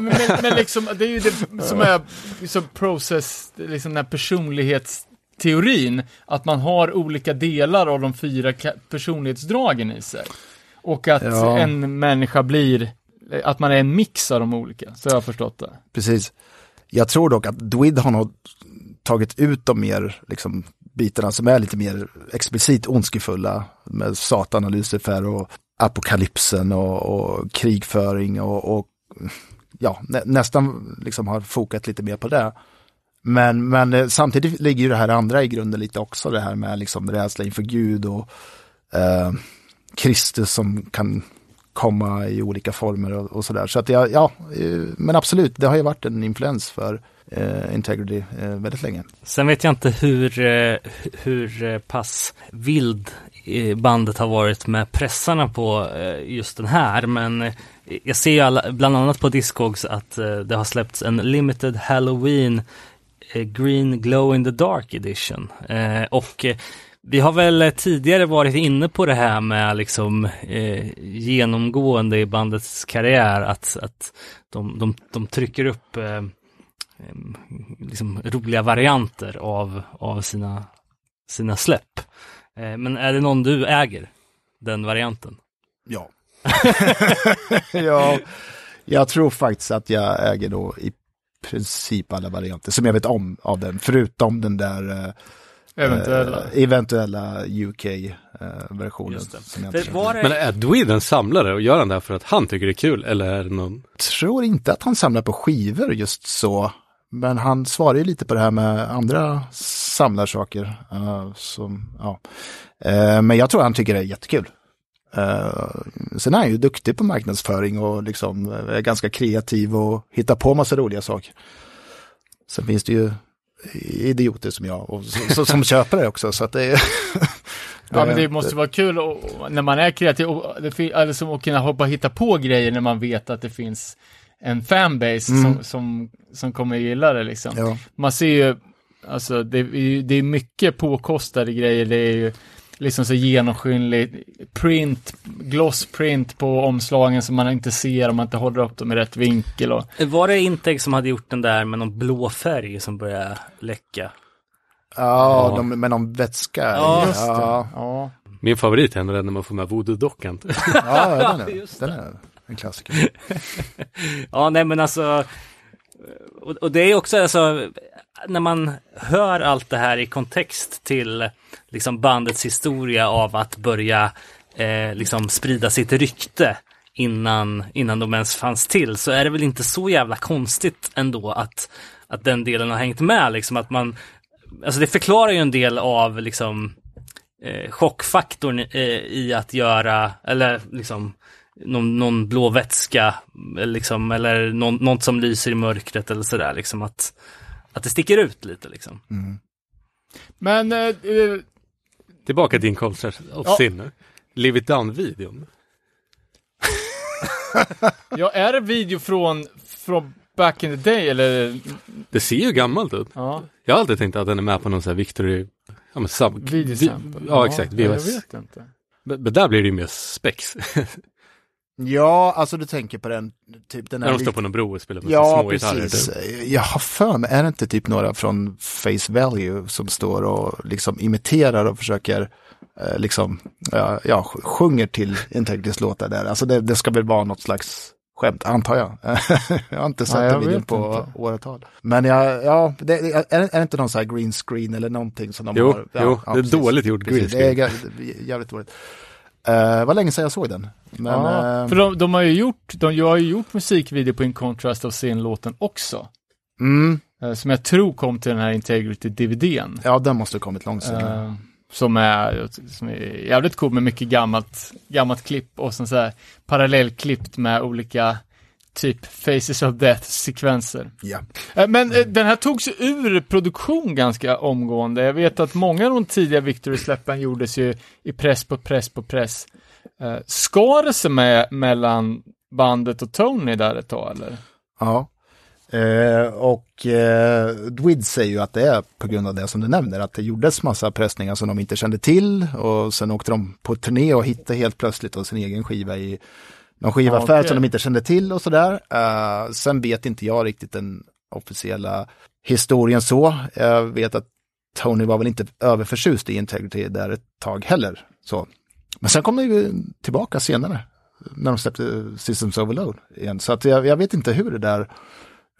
men, men, men liksom, det är ju det som är liksom process, liksom den här personlighets teorin, att man har olika delar av de fyra personlighetsdragen i sig. Och att ja. en människa blir, att man är en mix av de olika. Så jag har förstått det. Precis. Jag tror dock att Dwid har nog tagit ut de mer liksom, bitarna som är lite mer explicit ondskefulla, med Satan och Lucifer och apokalypsen och, och krigföring och, och ja, nä, nästan liksom har fokat lite mer på det. Men, men samtidigt ligger ju det här andra i grunden lite också, det här med liksom rädsla inför Gud och eh, Kristus som kan komma i olika former och, och sådär. Så att ja, ja, men absolut, det har ju varit en influens för eh, Integrity eh, väldigt länge. Sen vet jag inte hur, eh, hur pass vild bandet har varit med pressarna på eh, just den här, men jag ser ju alla, bland annat på Discogs att eh, det har släppts en Limited Halloween Green Glow in the Dark Edition. Eh, och eh, vi har väl tidigare varit inne på det här med liksom eh, genomgående i bandets karriär att, att de, de, de trycker upp eh, liksom roliga varianter av, av sina, sina släpp. Eh, men är det någon du äger, den varianten? Ja. ja. Jag tror faktiskt att jag äger då i princip alla varianter som jag vet om av den, förutom den där eh, eventuella. Eh, eventuella U K-versionen. Eh, Men är Dwid en samlare och gör han det här för att han tycker det är kul, eller är det någon? Jag tror inte att han samlar på skivor just så, men han svarar ju lite på det här med andra samlarsaker. Uh, som, ja. uh, men jag tror han tycker det är jättekul. Uh, sen är han ju duktig på marknadsföring och liksom är ganska kreativ och hittar på massa roliga saker. Sen finns det ju idioter som jag och som, som köper det också, så att det är ja, men det måste vara kul och, när man är kreativ och, alltså, och kunna hoppa, hitta på grejer när man vet att det finns en fanbase mm. som, som, som kommer att gilla det liksom. Ja. Man ser ju alltså, det, det är mycket påkostade grejer, det är ju liksom så genomskinlig print, glossprint på omslagen som man inte ser om man inte håller upp dem i rätt vinkel. Och... Var det Integ som hade gjort den där med någon blå färg som började läcka? Ja, ja. De, med någon vätska. Ja, just det. Ja. Ja. Min favorit händer när man får med voodoo-dockan. Ja, den är, just den är en klassiker. Ja, nej men alltså... Och, och det är också... Alltså, när man hör allt det här i kontext till liksom bandets historia av att börja eh, liksom sprida sitt rykte innan, innan de ens fanns till, så är det väl inte så jävla konstigt ändå att, att den delen har hängt med. Liksom att man, alltså det förklarar ju en del av liksom, eh, chockfaktorn eh, i att göra, eller liksom... Någon, någon blå vätska liksom, eller någon, något som lyser i mörkret eller sådär, liksom att, att det sticker ut lite liksom. Mm. Men eh, tillbaka till din konsert av ja. sinne. Live It Down-videon. Ja, är det video från, från back in the day? Eller? Det ser ju gammalt ut. Ja. Jag har alltid tänkt att den är med på någon sån här Victory... Ja, men sub... Videosample. Vi, ja, ja, exakt. Ja, jag vet inte. Men där blir det ju mer spex. Ja, alltså du tänker på den typ den här. När de står på någon bro och spelar med ja, små gitarrer. Ja, precis. Gitarrer. Jag har för mig, är det inte typ några från Face Value som står och liksom imiterar och försöker eh, liksom, ja, ja, sjunger till intäktigt låtar där. Alltså det, det ska väl vara något slags skämt, antar jag. Jag har inte sett ja, den videon på åratal. Men jag, ja, det, är, är det inte någon så här green screen eller någonting som de jo, har? Ja, jo, ja, det är precis. Dåligt gjort green screen. Det är jävligt dåligt. Uh, vad länge sedan jag såg den. Men, ja, uh, för de, de har ju gjort, de, jag har ju gjort musikvideo på In Contrast of Sin-låten också. Mm. Uh, som jag tror kom till den här Integrity-D V D-en. Ja, den måste ha kommit långt senare. Uh, som, är, som är jävligt cool med mycket gammalt, gammalt klipp och sån så här parallellklippt med olika typ Faces of Death-sekvenser. Yeah. Uh, men uh, den här togs ur produktion ganska omgående. Jag vet att många av de tidiga Victory-släppen gjordes ju i press på press på press. Uh, skar det sig med mellan bandet och Tony där ett tag, eller? Ja, uh, och uh, Dwid säger ju att det är på grund av det som du nämner, att det gjordes massa pressningar som de inte kände till, och sen åkte de på turné och hittade helt plötsligt och sin egen skiva i någon skivaffär okay. som de inte kände till och sådär. Uh, sen vet inte jag riktigt den officiella historien så. Jag vet att Tony var väl inte överförtjust i Integrity där ett tag heller, så. Men sen kom de ju tillbaka senare när de släppte Systems Overload igen. Så att jag, jag vet inte hur det där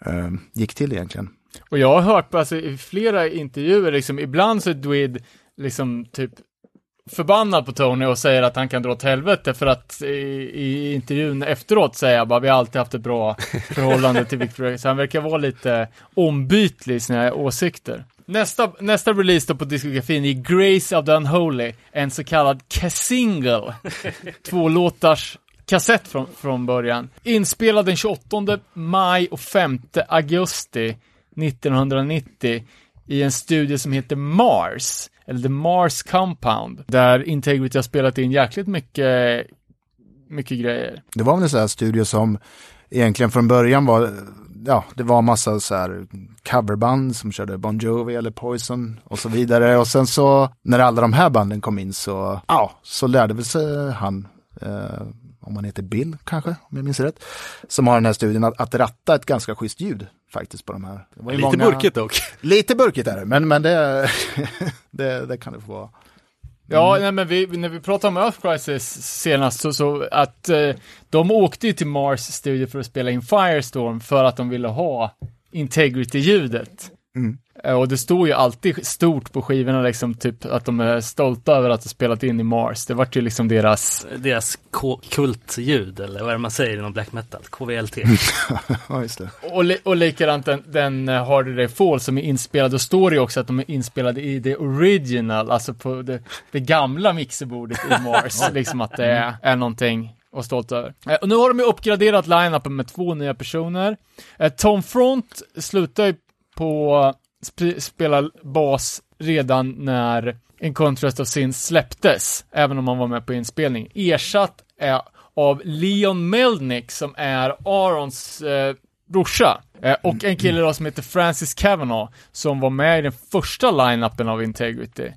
eh, gick till egentligen. Och jag har hört alltså, i flera intervjuer, liksom, ibland så är Dwid liksom, typ förbannad på Tony och säger att han kan dra åt helvete, för att i, i intervjun efteråt säger jag bara, vi har alltid haft ett bra förhållande till Victory. Så han verkar vara lite ombytlig i sina åsikter. Nästa, nästa release då på diskografin är Grace of the Unholy, en så kallad K-single. Två låtars kassett från, från början. Inspelad den tjugoåttonde maj och femte augusti nittonhundranittio i en studio som heter Mars, eller The Mars Compound, där Integrity har spelat in jäkligt mycket, mycket grejer. Det var väl en sån här studio som egentligen från början var... Ja, det var massa så här coverband som körde Bon Jovi eller Poison och så vidare. Och sen så när alla de här banden kom in så, ja, så lärde väl sig han, eh, om han heter Bill kanske, om jag minns rätt, som har den här studien att, att ratta ett ganska schysst ljud faktiskt på de här. Det var lite många... burkigt dock. Lite burkigt är det, men, men det, det, det kan det få vara. Mm. Ja, nej, men vi, när vi pratade om Earth Crisis senast så, så att eh, de åkte ju till Mars studio för att spela in Firestorm för att de ville ha Integrity-ljudet. Mm. Eh, och det stod ju alltid stort på skivorna liksom, typ att de är stolta över att de spelat in i Mars. Det var ju liksom deras... Deras k- kultljud, eller vad är det man säger inom black metal? K V L T. Ja, just det. Och, li- och likadant den, den Harder Day Fall som är inspelad, och står ju också att de är inspelade i det original, alltså på det, det gamla mixerbordet i Mars. Liksom att det är, är någonting att stolt över. Eh, och nu har de ju uppgraderat line-upen med två nya personer. Eh, Tom Front slutar ju på... Sp- spelar bas redan när In Contrast of Sin släpptes, även om han var med på inspelning. Ersatt eh, av Leon Melnick, som är Arons eh, brorsa, eh, och en kille då som heter Francis Cavanaugh, som var med i den första line-upen av Integrity,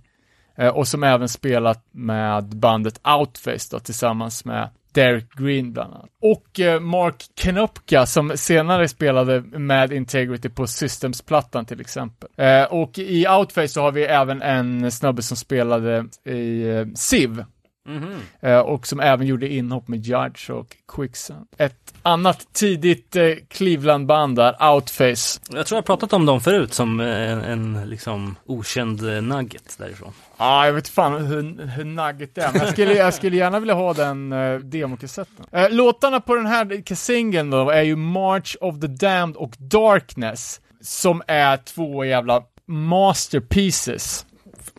eh, och som även spelat med bandet Outface då, tillsammans med Derek Green bland annat. Och eh, Mark Knopka, som senare spelade med Integrity på Systems-plattan till exempel. Eh, och i Outface så har vi även en snubbe som spelade i eh, Civ. Mm-hmm. Eh, och som även gjorde inhopp med Judge och Quicksand. Ett annat tidigt eh, Cleveland-band där, Outface. Jag tror jag pratat om dem förut som en, en liksom okänd eh, nugget därifrån. Ja, ah, jag vet fan hur, hur nugget är. Men jag skulle, jag skulle gärna vilja ha den eh, demokassetten. Eh, låtarna på den här singeln då är ju March of the Damned och Darkness, som är två jävla masterpieces.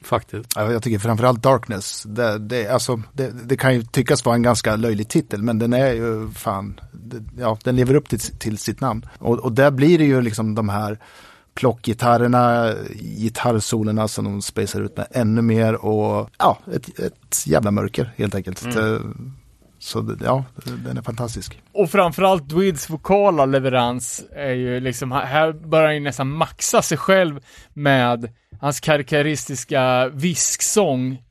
Faktiskt. Jag tycker framförallt Darkness, det, det, alltså, det, det kan ju tyckas vara en ganska löjlig titel, men den är ju fan, det, ja, den lever upp till, till sitt namn. Och, och där blir det ju liksom de här plockgitarrerna, gitarrsolerna som de spacear ut med ännu mer, och ja, ett, ett jävla mörker helt enkelt. Mm. Så ja, den är fantastisk. Och framförallt Dweeds vokala leverans är ju liksom, här börjar han ju nästan maxa sig själv med hans karaktäristiska visksång.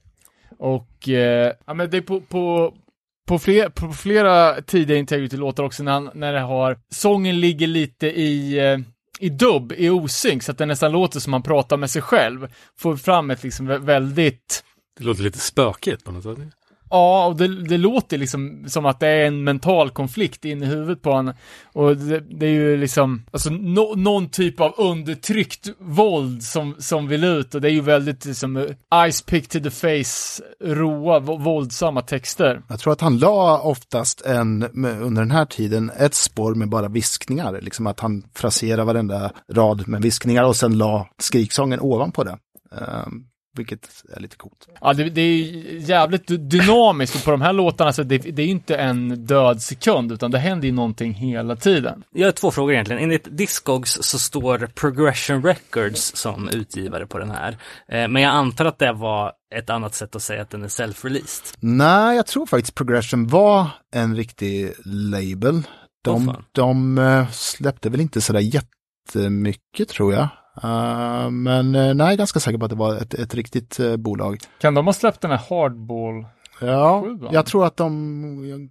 Och eh, ja, men det är på, på, på, fler, på flera tidiga Integrity-låtar också när, han, när det har, sången ligger lite i... Eh, i dubb, i osynk, så att det nästan låter som man pratar med sig själv. Får fram ett liksom väldigt... Det låter lite spökigt på något sätt. Ja, och det, det låter liksom som att det är en mental konflikt in i huvudet på honom. Och det, det är ju liksom alltså, no, någon typ av undertryckt våld som, som vill ut. Och det är ju väldigt liksom ice pick to the face, roa, våldsamma texter. Jag tror att han la oftast en, under den här tiden, ett spår med bara viskningar. Liksom att han fraserar varenda rad med viskningar och sen la skriksången ovanpå det. Um. Vilket är lite coolt. Ja, det, det är jävligt dynamiskt. Och på de här låtarna så det, det är inte en död sekund, utan det händer ju någonting hela tiden. Jag har två frågor egentligen. Enligt Discogs så står Progression Records som utgivare på den här. Men jag antar att det var ett annat sätt att säga att den är self-released. Nej, jag tror faktiskt Progression var en riktig label. De, oh, de släppte väl inte sådär jättemycket, tror jag. Uh, men uh, nej, jag är ganska säker på att det var ett, ett riktigt uh, bolag. Kan de ha släppt den här Hardball? Ja, sjuan? Jag tror att de,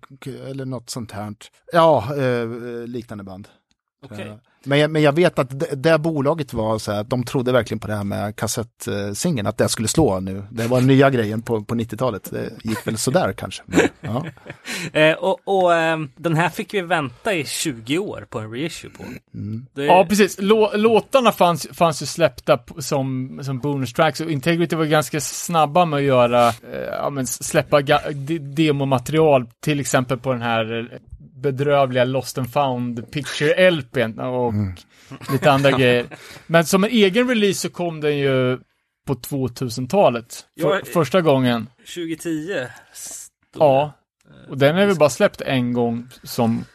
eller något sånt här. Ja, uh, liknande band. Okay. Men, men jag vet att det, det bolaget var så här, de trodde verkligen på det här med kassettsingen, att det skulle slå nu. Det var nya grejen på, på nittiotalet. Det gick väl sådär kanske. Men, ja. eh, och och eh, den här fick vi vänta i tjugo år på en reissue på. Mm. Det... Ja, precis. Lå, låtarna fanns, fanns ju släppta som, som bonus tracks, och Integrity var ganska snabba med att göra, eh, ja, men släppa ga- de- demomaterial, till exempel på den här bedrövliga Lost and Found Picture L P och mm. lite andra grejer. Men som en egen release så kom den ju på tvåtusentalet för, ja, första gången. tjugo tio. Ja. Och den är väl bara släppt en gång som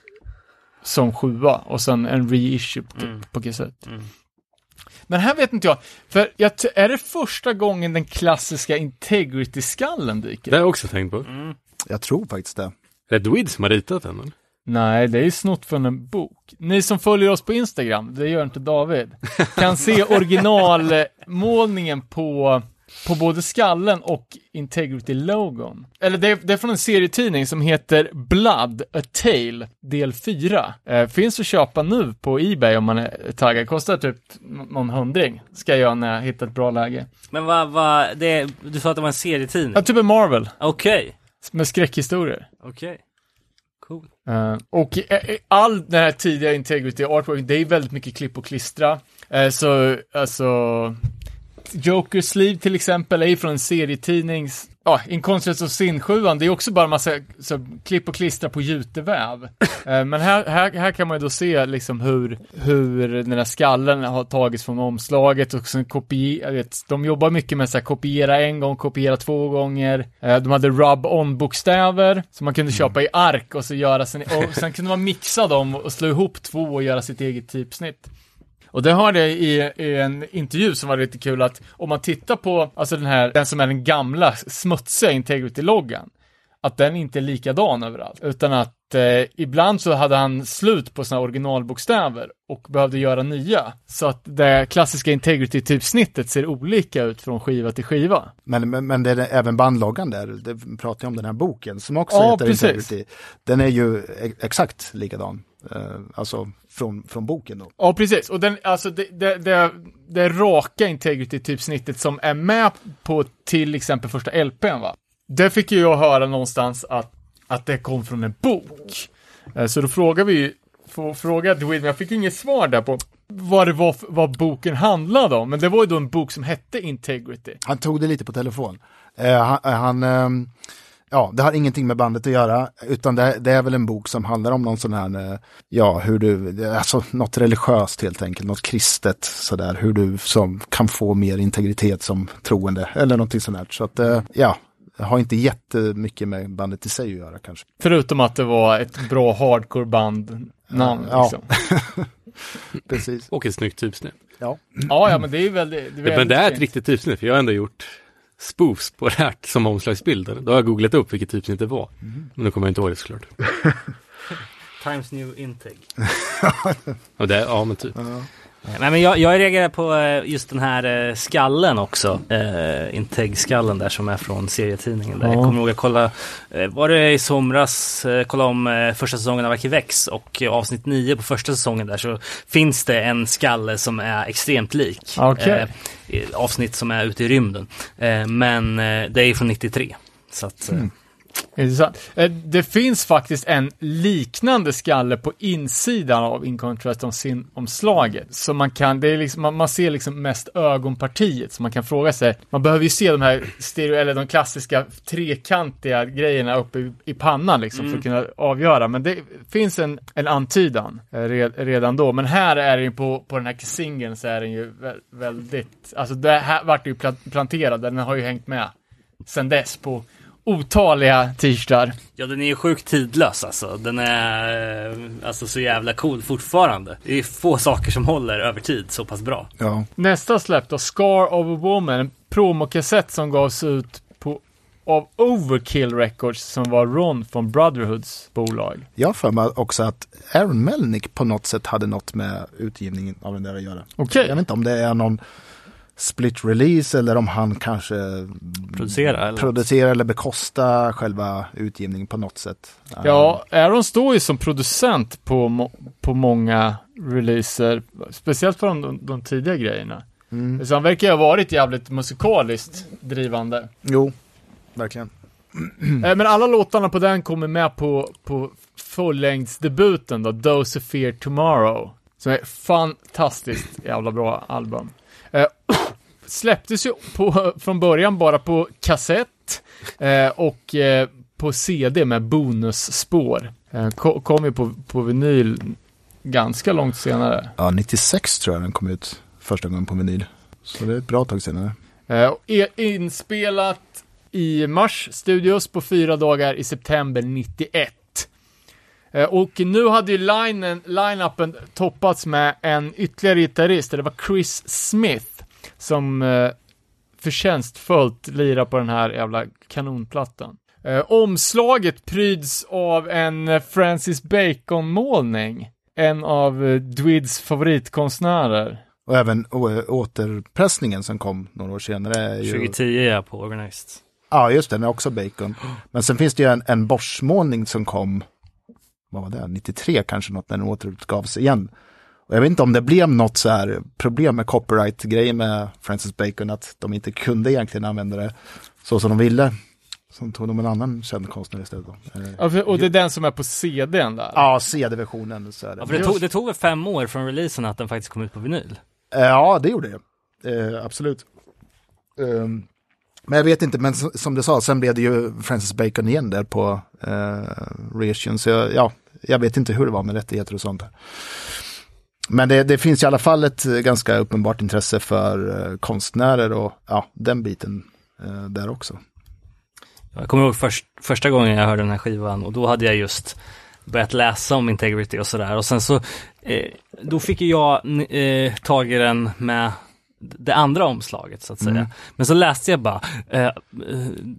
som sjua och sen en reissue typ, mm. på kassett. Mm. Men här vet inte jag, för jag t- är det första gången den klassiska Integrity-skallen dyker? Det har jag också tänkt på. Mm. Jag tror faktiskt det. Det är Dweed som har ritat den, eller? Nej, det är snott från en bok. Ni som följer oss på Instagram, det gör inte David, kan se originalmålningen på, på både skallen och Integrity-logon. Eller det är, det är från en serietidning som heter Blood, A Tale, del fyra. Eh, finns att köpa nu på eBay om man är taggad. Kostar typ någon hundring. Ska jag göra när jag hittar ett bra läge. Men vad, va, du sa att det var en serietidning? Ja, typ en Marvel. Okej. Okay. Med skräckhistorier. Okej. Okay. Cool. Uh, och uh, all den här tidiga Integrity artwork, det är väldigt mycket klipp och klistra. Uh, så alltså Joker Sleeve till exempel är från en serietidning. Ja, uh, Inconsistency of Sin sjuan, det är också bara massa så, klipp och klistra på juteväv. uh, men här, här, här kan man ju då se liksom hur, hur den här skallen har tagits från omslaget och sen kopiera, vet, de jobbar mycket med så här, kopiera en gång, kopiera två gånger. Uh, de hade rub-on-bokstäver som man kunde mm. köpa i ark och så göra sen, och sen kunde man mixa dem och slå ihop två och göra sitt eget typsnitt. Och det hörde jag i, i en intervju som var lite kul, att om man tittar på alltså den här, den som är den gamla smutsiga Integrity-loggan, att den inte är likadan överallt, utan att eh, ibland så hade han slut på sina originalbokstäver och behövde göra nya, så att det klassiska Integrity-typsnittet ser olika ut från skiva till skiva. Men, men, men det är även bandloggan där, det pratar jag om den här boken som också ja, heter precis. Integrity, den är ju exakt likadan. Uh, alltså från, från boken då. Ja precis, och den, alltså det, det, det, det raka Integrity-typsnittet som är med på till exempel första L P:n, va? Det fick ju jag höra någonstans att, att det kom från en bok. uh, Så då frågar vi ju frågade Dweed, men jag fick inget svar där på vad det var, vad boken handlade om. Men det var ju då en bok som hette Integrity. Han tog det lite på telefon. uh, Han, han um... Ja, det har ingenting med bandet att göra, utan det, det är väl en bok som handlar om någon sån här, ja, hur du, alltså något religiöst helt enkelt, något kristet sådär, hur du som kan få mer integritet som troende, eller någonting sånt här. Så att, ja, det har inte jättemycket med bandet i sig att göra kanske. Förutom att det var ett bra hardcore-bandnamn, ja, liksom. Ja, precis. Och ett snyggt typsnitt. Ja, ja, ja, men det är väl det. Det är men det är ett riktigt typsnitt, för jag har ändå gjort spoofs på Rärt som omslagsbilder. Då har jag googlat upp vilket typsnitt det var. Mm. Men nu kommer jag inte ihåg det såklart. Times New Integ. Ja, det, ja, men typ. Ja. Nej, men jag, jag reagerar på just den här skallen också. Eh, Integ-skallen där som är från serietidningen. Där. Ja. Jag kommer ihåg att kolla, var det i somras, kolla om första säsongen av Arkivex och avsnitt nio på första säsongen där så finns det en skalle som är extremt lik. Okay. Eh, avsnitt som är ute i rymden. Eh, men det är från nittiotre. Så att... Mm. Intressant. Det finns faktiskt en liknande skalle på insidan av In Contrast om sin omslaget. Så man kan, det är liksom, man, man ser liksom mest ögonpartiet, så man kan fråga sig, man behöver ju se de här stereo, eller de klassiska trekantiga grejerna uppe i, i pannan liksom, mm. för att kunna avgöra. Men det finns en, en antydan red, redan då. Men här är det ju på, på den här kissingen så är den ju väldigt, alltså det här vart ju planterad, den har ju hängt med sen dess på otaliga t-shirtar. Ja, den är ju sjukt tidlös alltså. Den är alltså så jävla cool fortfarande. Det är få saker som håller över tid så pass bra. Ja. Nästa släpp då, Scar of a Woman, en promokassett som gavs ut på, av Overkill Records som var Ron från Brotherhoods bolag. Jag för mig också att Aaron Melnick på något sätt hade något med utgivningen av den där att göra. Okay. Jag vet inte om det är någon split release eller om han kanske producera eller, producera eller bekosta själva utgivningen på något sätt. Ja, Aaron står ju som producent på, på många releaser, speciellt på de, de tidiga grejerna. Mm. Så han verkar ju ha varit jävligt musikaliskt drivande. Jo, verkligen. Men alla låtarna på den kommer med på, på fullängdsdebuten då, Those of Fear Tomorrow, som är fantastiskt jävla bra album. Eh, släpptes ju på, från början bara på kassett eh, och eh, på C D med bonusspår. Eh, ko- kom ju på, på vinyl ganska långt senare. Ja, nittiosex tror jag den kom ut första gången på vinyl. Så det är ett bra tag senare. Eh, och är inspelat i mars, studios på fyra dagar i september nittioett. Och nu hade ju line, line-upen toppats med en ytterligare gitarrist. Det var Chris Smith som eh, förtjänstfullt lirar på den här jävla kanonplattan. Eh, omslaget pryds av en Francis Bacon-målning. En av eh, Dwids favoritkonstnärer. Och även å- återpressningen som kom några år senare. Ju... tjugohundratio ja, på Organized. Ja, ah, just det. Den är också Bacon. Men sen finns det ju en, en Bosch-målning som kom... vad var det, nittiotre kanske något, när den återutgavs igen. Och jag vet inte om det blev något så här problem med copyright-grejer med Francis Bacon, att de inte kunde egentligen använda det så som de ville. Så tog de en annan känd konstnär istället då. Ja, för, och det är den som är på C D:n där? Ja, C D-versionen. Så är det. Ja, för det tog, det tog väl fem år från releasen att den faktiskt kom ut på vinyl? Ja, det gjorde det. Eh, absolut. Um, Men jag vet inte, men som du sa, sen blev det ju Francis Bacon igen där på eh, Reaction. Så jag, ja, jag vet inte hur det var med rättigheter och sånt där. Men det, det finns i alla fall ett ganska uppenbart intresse för eh, konstnärer och ja, den biten eh, där också. Jag kommer ihåg först, första gången jag hörde den här skivan, och då hade jag just börjat läsa om Integrity och sådär. Och sen så, eh, då fick jag eh, tag i den med... det andra omslaget så att säga. Mm. Men så läste jag bara uh,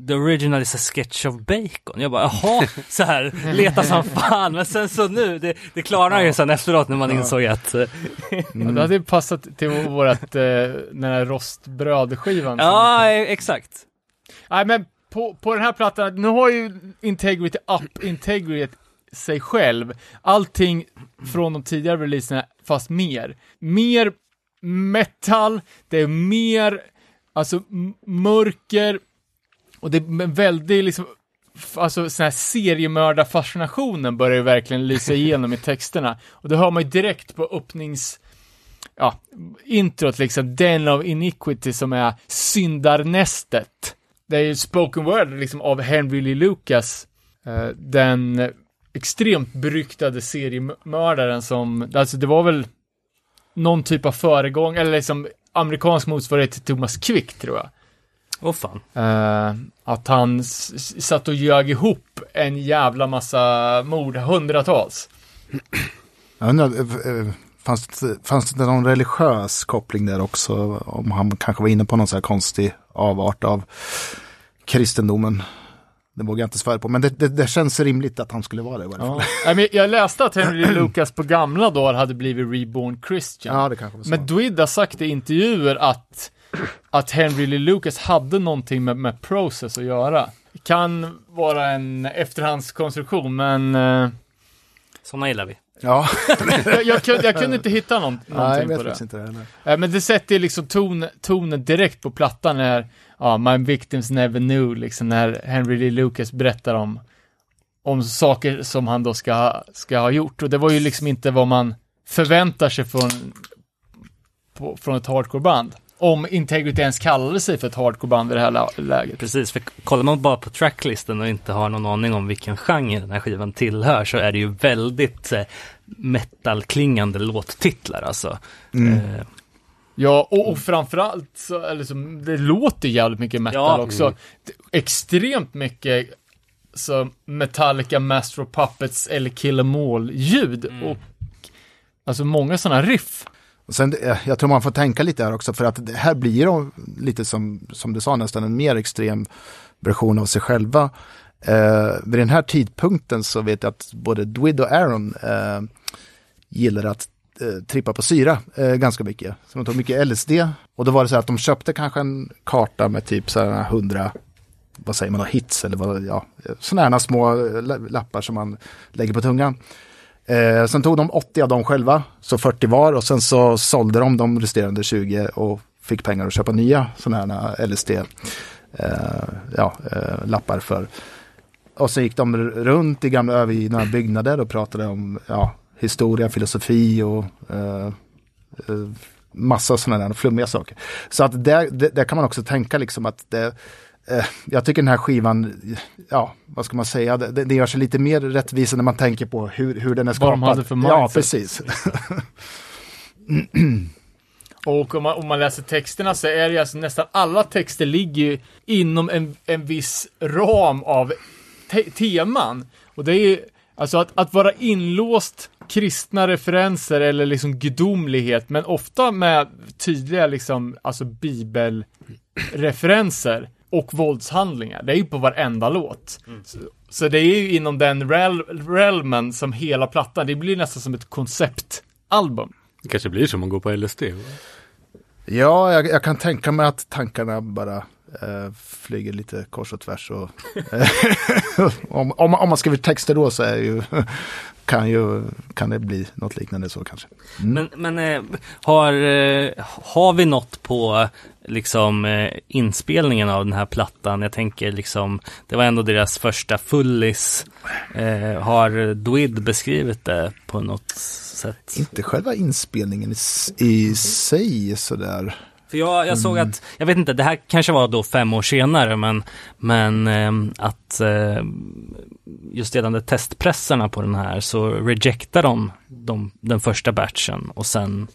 The original is a sketch of Bacon. Jag bara, jaha, så här letar som fan. Men sen så nu, det, det klarar ju sen efteråt när man insåg att mm. det hade passat till vårat uh, den här rostbrödskivan. Ja, exakt. Nej, men på, på den här plattan, nu har ju Integrity up Integrity sig själv. Allting från de tidigare releaserna, fast mer. Mer metal, det är mer alltså m- mörker, och det är väldigt liksom, alltså sån här seriemördarfascinationen börjar ju verkligen lysa igenom i texterna, och det hör man ju direkt på öppnings ja, introt liksom, Den of Iniquity som är syndarnästet. Det är ju spoken word liksom av Henry Lee Lucas, eh, den extremt beryktade seriemördaren som, alltså det var väl någon typ av föregång, eller liksom amerikansk motsvarighet till Thomas Quick, tror jag. Åh oh, fan. Uh, att han s- satt och ljög ihop en jävla massa mord, hundratals. Jag undrar, Fanns det, fanns det någon religiös koppling där också? Om han kanske var inne på någon så här konstig avart av kristendomen. Det vågar jag inte svära på, men det, det, det känns rimligt att han skulle vara det i varje fall. Ja. I mean, jag läste att Henry Lucas på gamla dagar hade blivit reborn Christian. Ja, det kanske var så. Men Dwid har sagt i intervjuer att, att Henry Lee Lucas hade någonting med, med process att göra. Kan vara en efterhandskonstruktion, men... Eh... Såna gillar vi. Ja. jag, jag, kunde, jag kunde inte hitta någon, någonting Nej, på det. Inte det men det sätter liksom ton, tonen direkt på plattan när ja, My Victims Never Knew, liksom när Henry Lee Lucas berättar om, om saker som han då ska, ska ha gjort. Och det var ju liksom inte vad man förväntar sig från, på, från ett hardcoreband. Om Integrity ens kallade sig för ett hardcoreband i det här lä- läget. Precis, för kollar man bara på tracklisten och inte har någon aning om vilken genre den här skivan tillhör, så är det ju väldigt eh, metal-klingande låttitlar alltså. Mm. Eh. Ja, och, och framförallt så, liksom, det låter jävligt mycket metal ja. också. Mm. Extremt mycket så Metallica, Master of Puppets eller Kill 'em All-ljud. Mm. Och, alltså många sådana riff. Och sen, jag tror man får tänka lite här också, för att det här blir de lite som, som du sa, nästan en mer extrem version av sig själva. Eh, vid den här tidpunkten så vet jag att både Dwid och Aaron eh, gillar att eh, trippa på syra eh, ganska mycket. Så de tog mycket L S D, och då var det så här att de köpte kanske en karta med typ så här hundra, vad säger man då, hits eller vad, ja, sådana här små lappar som man lägger på tungan. Eh, sen tog de åttio av dem själva, så fyrtio var, och sen så sålde de de resterande tjugo och fick pengar att köpa nya sådana här L S D eh, ja, eh, lappar för. Och så gick de runt i gamla övergivna byggnader och pratade om ja, historia, filosofi och eh, eh, massa sådana där flummiga saker. Så att där, där kan man också tänka liksom att det, jag tycker den här skivan, ja, vad ska man säga, det, det gör sig lite mer rättvisa när man tänker på hur, hur den är skapad. Vad de hade för mindset. Ja, precis. Och om man, om man läser texterna så är det alltså nästan alla texter ligger ju inom en, en viss ram av te- teman. Och det är ju, alltså att, att vara inlåst kristna referenser eller liksom gudomlighet, men ofta med tydliga liksom, alltså bibelreferenser. Och våldshandlingar. Det är ju på varenda låt. Mm. Så, så det är ju inom den rel- realmen som hela plattan. Det blir nästan som ett konceptalbum. Det kanske blir som att gå på L S D. Va? Ja, jag, jag kan tänka mig att tankarna bara eh, flyger lite kors och tvärs. Och, om, om, om man skriver texter då så är ju, kan, ju, kan det bli något liknande så kanske. Mm. Men, men eh, har, eh, har vi något på... liksom eh, inspelningen av den här plattan, jag tänker liksom det var ändå deras första fullis, eh, har Dwid beskrivit det på något sätt? Inte själva inspelningen i, i sig sådär. För jag, jag såg mm. att, jag vet inte, det här kanske var då fem år senare, men, men eh, att eh, just redan de testpressarna på den här så rejectar de, de den första batchen och sen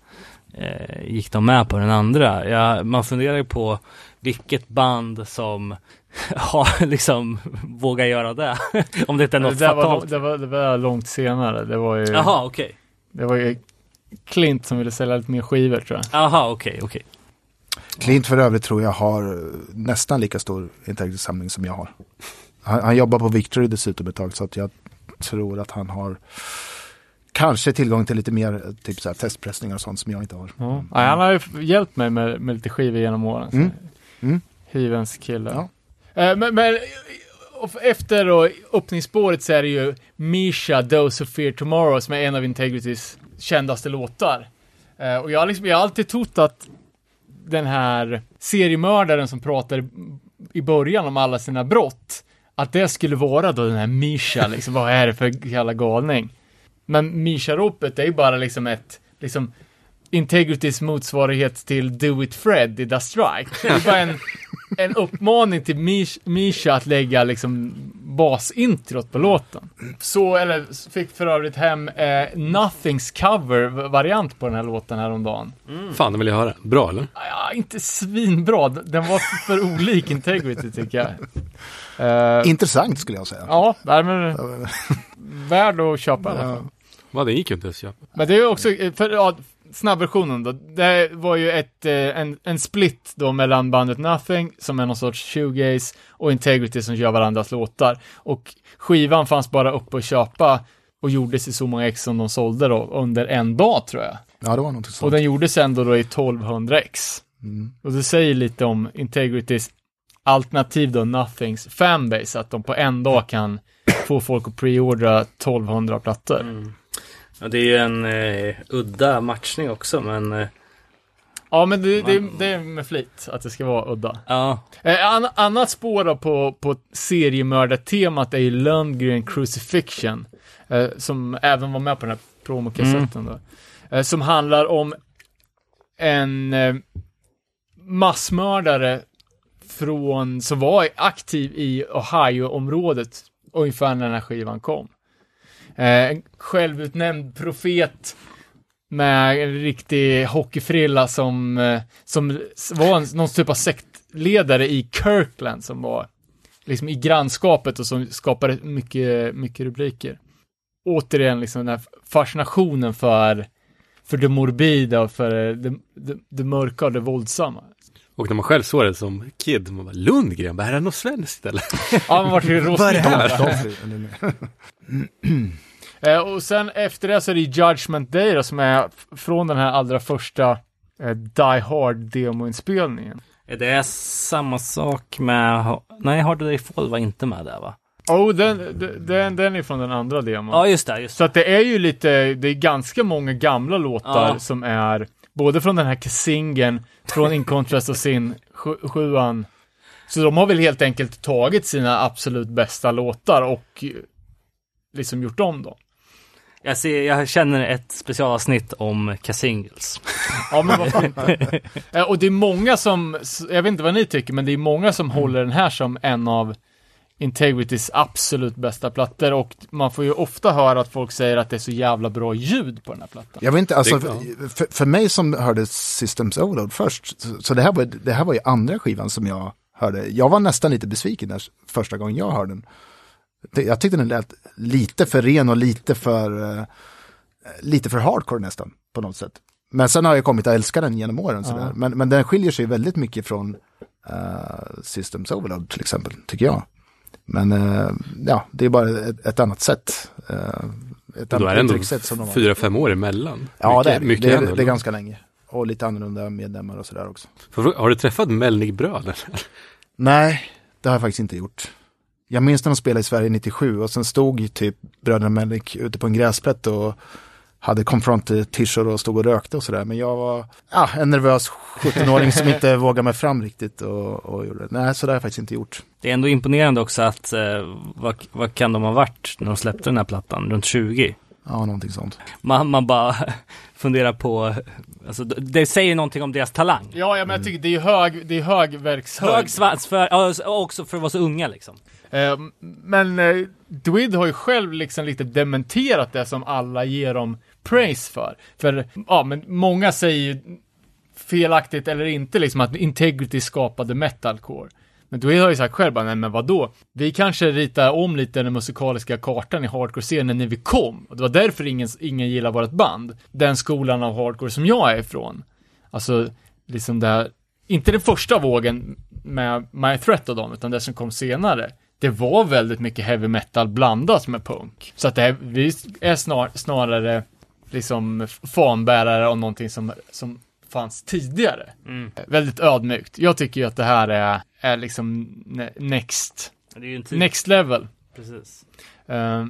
gick de med på den andra. Ja, man funderar ju på vilket band som har liksom vågar göra det. Om det inte är något det fatalt. Var, det, var, det var långt senare. Det var ju, aha, okay. Det var ju Clint som ville sälja lite mer skivor, tror jag. Aha, okej, okay, okej. Okay. Clint för övrigt tror jag har nästan lika stor intäktssamling som jag har. Han, han jobbar på Victory dessutom ett tag, så att jag tror att han har kanske tillgång till lite mer typ så här, testpressningar och sånt som jag inte har. Ja. Ja, han har ju hjälpt mig med, med lite skivor genom åren. Mm. Mm. Hyvens kille. Ja. Eh, men, men efter då, öppningsspåret så är det ju Misha, Those Who Fear Tomorrow, som är en av Integritys kändaste låtar. Eh, och jag, liksom, jag har alltid trott att den här seriemördaren som pratar i början om alla sina brott, att det skulle vara då den här Misha. Liksom, vad är det för jävla galning? Men Misha-ropet är ju bara liksom ett liksom Integritys motsvarighet till Do It Fred i The Strike. Det är bara en, en uppmaning till Misha, Misha att lägga liksom basintrot på låten. Så, eller fick för övrigt hem eh, Nothings cover-variant på den här låten häromdagen. Mm. Fan, det vill jag höra. Bra, eller? Ja, inte svinbra. Den var för olik Integrity, tycker jag. Uh, Intressant, skulle jag säga. Ja, där med värd att köpa. Ja. Va, det gick ju inte ens köpa. Men det är ju också, för, ja, snabbversionen då, det var ju ett, en, en split då mellan bandet Nothing, som är någon sorts shoegaze, och Integrity som gör varandras låtar. Och skivan fanns bara upp och köpa och gjordes i så många ex som de sålde då, under en dag tror jag. Ja, det var något sånt. Och den gjordes ändå då i tolvhundra ex. Mm. Och det säger lite om Integrities alternativ då, Nothings fanbase, att de på en dag kan få folk att preordra tolvhundra plattor. Mm. Ja, det är ju en eh, udda matchning också, men... Eh, ja, men det, man... det, det är med flit att det ska vara udda. Ja. Eh, an, annat spår då på, på seriemördartemat är ju Lundgren Crucifixion, eh, som även var med på den här promokassetten. Mm. Då, eh, som handlar om en eh, massmördare från, som var aktiv i Ohio-området ungefär när den här skivan kom. En självutnämnd profet med en riktig hockeyfrilla som, som var någon typ av sektledare i Kirkland, som var liksom i grannskapet och som skapade mycket, mycket rubriker. Återigen liksom den här fascinationen för, för det morbida och för det, det, det mörka och det våldsamma. Och när man själv såg det som kid, man bara, Lundgren, vad är det något svenskt eller? Ja, man var ju rostig. eh, och sen efter det så är det Judgment Day då, som är från den här allra första eh, Die Hard demoinspelningen. Det är samma sak med... Nej, Hard Day Fall var inte med där va? Oh, den, den, den är från den andra demon. Ja, just det, just det. Så att det är ju lite... Det är ganska många gamla låtar ja. som är... Både från den här Kissingen, från In Contrast och Sin, sju, sjuan. Så de har väl helt enkelt tagit sina absolut bästa låtar och liksom gjort om dem. Jag, ser, jag känner ett specialavsnitt om Kissingels. Ja, men varför inte? Och det är många som, jag vet inte vad ni tycker, men det är många som mm. håller den här som en av Integrities absolut bästa plattor, och man får ju ofta höra att folk säger att det är så jävla bra ljud på den här plattan. Jag vet inte, alltså, för, för mig som hörde Systems Overload först, så, så det, här var, det här var ju andra skivan som jag hörde. Jag var nästan lite besviken när första gången jag hörde den. Jag tyckte den lät lite för ren och lite för, lite för hardcore nästan, på något sätt. Men sen har jag kommit att älska den genom åren. Ja. Sådär. Men, men den skiljer sig väldigt mycket från uh, Systems Overload till exempel, tycker jag. Men äh, ja, det är bara ett, ett annat sätt. Äh, ett annat är uttryckssätt som de har. Fyra, fem år emellan. Ja, mycket, det, mycket det, det, det är ganska länge. Och lite annorlunda medlemmar och sådär också. För, har du träffat Melnikbröd? Nej, det har jag faktiskt inte gjort. Jag minns när de spelade i Sverige nittiosju och sen stod typ bröderna Melnik ute på en gräsplätt och hade konfront-t-shirt och stod och rökte och sådär. Men jag var ah, en nervös sjuttonåring som inte vågade mig fram riktigt och, och gjorde det. Nej, så det har jag faktiskt inte gjort. Det är ändå imponerande också att eh, vad, vad kan de ha varit när de släppte den här plattan? Runt tjugo? Ja, någonting sånt. Man, man bara funderar på... Alltså, det säger någonting om deras talang. Ja, men mm. jag tycker det är hög, det är högverkshög. Hög svans för, också för att vara så unga liksom. Eh, men eh, Dwid har ju själv liksom lite dementerat det som alla ger dem praise för. För ja, men många säger ju felaktigt eller inte liksom att Integrity skapade metalcore. Men Dwid har ju sagt själv, nej men vadå? Vi kanske ritar om lite den musikaliska kartan i hardcore-scenen när vi kom. Och det var därför ingen, ingen gillar vårt band. Den skolan av hardcore som jag är ifrån. Alltså liksom det här, inte den första vågen med My Threat och dem, utan det som kom senare. Det var väldigt mycket heavy metal blandat med punk. Så att det här, vi är snar, snarare liksom fanbärare av någonting som, som fanns tidigare. Mm. Väldigt ödmjukt. Jag tycker ju att det här är, är liksom next, det är ju en typ. Next level. Precis.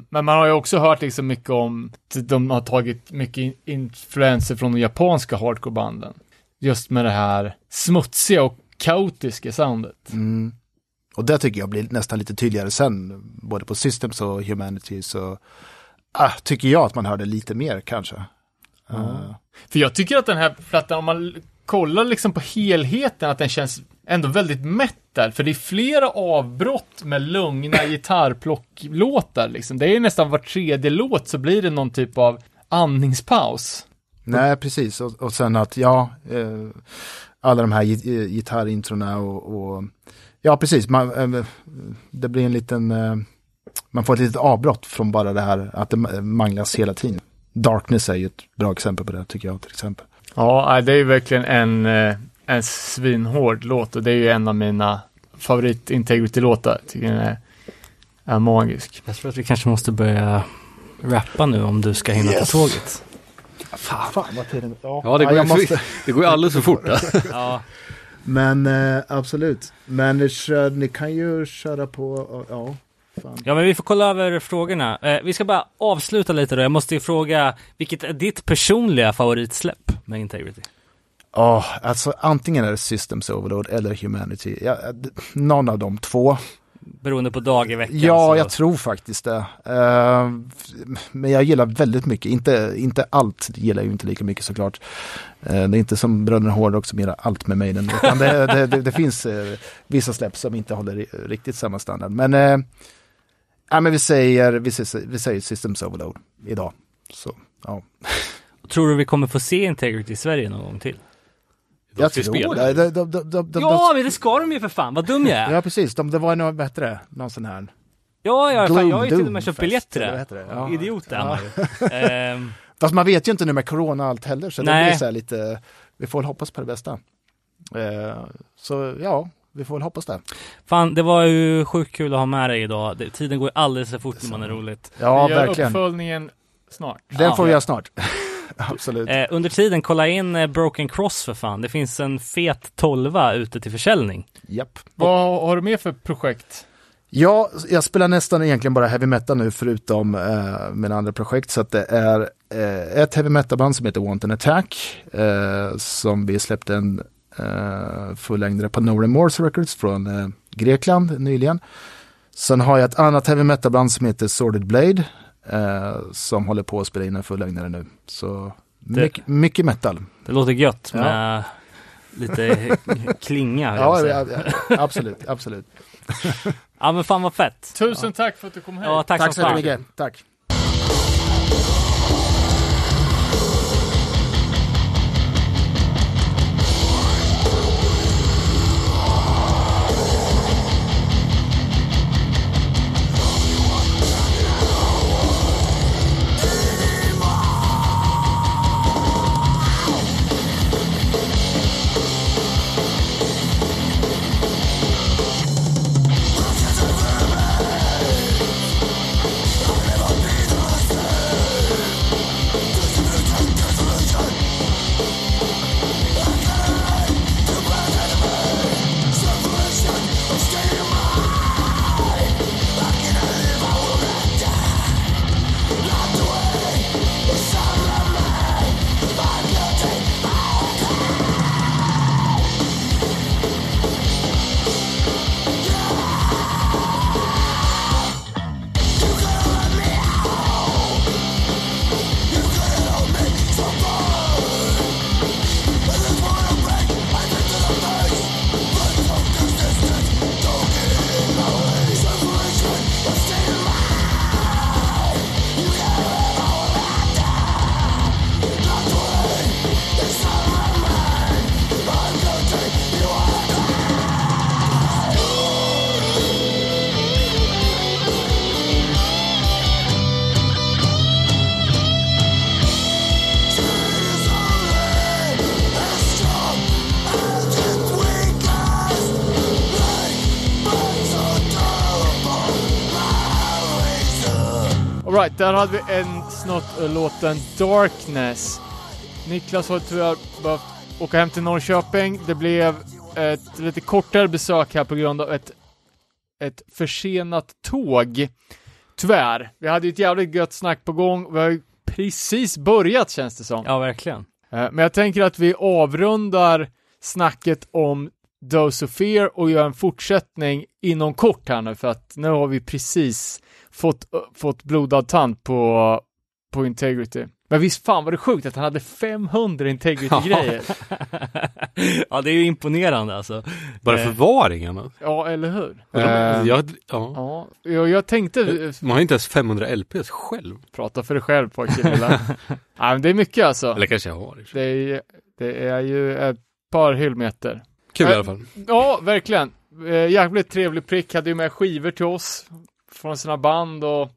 Men man har ju också hört liksom mycket om att de har tagit mycket influenser från de japanska hardcorebanden. Just med det här smutsiga och kaotiska soundet. Mm. Och det tycker jag blir nästan lite tydligare sen, både på Systems och Humanity, så ah, tycker jag att man hörde lite mer kanske. Mm. Uh. För jag tycker att den här plattan, om man kollar liksom på helheten, att den känns ändå väldigt metal, för det är flera avbrott med lugna gitarrplocklåtar liksom. Det är nästan var tredje låt så blir det någon typ av andningspaus. Nej, precis. Och, och sen att ja, eh, alla de här git- gitarrintrona och, och ja, precis. Man, eh, det blir en liten eh, man får ett litet avbrott från bara det här att det manglas hela tiden. Darkness är ju ett bra exempel på det, tycker jag till exempel. Ja, det är ju verkligen en, en svinhård låt, och det är ju en av mina favoritintegrity-låtar. Tycker jag är, är magisk. Jag tror att vi kanske måste börja rappa nu om du ska hinna yes. på tåget. Fan, Fan vad tiden... Ja, ja det, går ja jag måste... det går ju alldeles för fort. Ja. Men eh, absolut. Men ni, kör, ni kan ju köra på... Ja, fan. Ja, men vi får kolla över frågorna. Eh, vi ska bara avsluta lite då. Jag måste ju fråga, vilket är ditt personliga favoritsläpp med Integrity? Ja, oh, alltså antingen är det Systems Overload eller Humanity. Ja, någon av de två. Beroende på dag i veckan. Ja, så. Jag tror faktiskt det. Uh, men jag gillar väldigt mycket. Inte, inte allt gillar jag inte lika mycket såklart. Uh, det är inte som Bröderna Hårdrock som gillar allt med Maiden. Utan det, det, det, det finns uh, vissa släpp som inte håller riktigt samma standard. Men, uh, ja, men vi, säger, vi, säger, vi säger Systems Overload idag. Så, ja. Tror du vi kommer få se Integrity i Sverige någon gång till? Jag tror det. De, de, de, de, de, ja, men det ska de ju för fan. Vad dum jag är. Ja, precis. De, det var något bättre. Någon sån här. Ja, ja fan, jag har ju till och med köpt biljetter. Ja. Idioten. Ja. ehm. Fast man vet ju inte nu med corona allt heller. Så nej. Det blir så här lite... Vi får väl hoppas på det bästa. Ehm, så ja, vi får väl hoppas det. Fan, det var ju sjukt kul att ha med dig idag. Det, tiden går alldeles så fort när man är roligt. Ja, vi gör verkligen. Uppföljningen snart. Den ja, får vi göra snart. Absolut. Eh, under tiden, kolla in eh, Broken Cross för fan. Det finns en fet tolva ute till försäljning. Japp. Vad har du med för projekt? Ja, jag spelar nästan egentligen bara heavy metal nu förutom eh, mina andra projekt. Så att det är eh, ett heavy metal band som heter Want an Attack. Eh, som vi släppte en eh, fullängdare på No Remorse Records från eh, Grekland nyligen. Sen har jag ett annat heavy metal band som heter Sordid Blade. Uh, som håller på att spela in en fullängdare nu. Så det, mycket, mycket metal. Det låter gött med ja. Lite klinga. Ja, ja, ja, absolut, absolut. Ja, men fan vad fett. Tusen ja. Tack för att du kom hit. Ja, tack, tack så mycket. Tack. Right, där hade vi en snott och låten Darkness. Niklas har tyvärr behövt åka hem till Norrköping. Det blev ett lite kortare besök här på grund av ett, ett försenat tåg. Tyvärr. Vi hade ju ett jävligt gött snack på gång. Vi har ju precis börjat, känns det som. Ja, verkligen. Men jag tänker att vi avrundar snacket om Dose of Fear och gör en fortsättning inom kort här nu. För att nu har vi precis... Fått, fått blodad tand på, på Integrity. Men visst fan var det sjukt att han hade femhundra Integrity-grejer. Ja, det är ju imponerande alltså. Bara förvaringen. Ja, eller hur? Äh, jag, ja. Ja, jag tänkte... Man har inte ens femhundra L P:s själv. Prata för dig själv, pojken. Ja, men det är mycket alltså. Eller kanske jag har. Det är, det är ju ett par hyllmeter. Kul äh, i alla fall. Ja, verkligen. Jävligt trevlig prick. Hade ju med skivor till oss. Från sina band och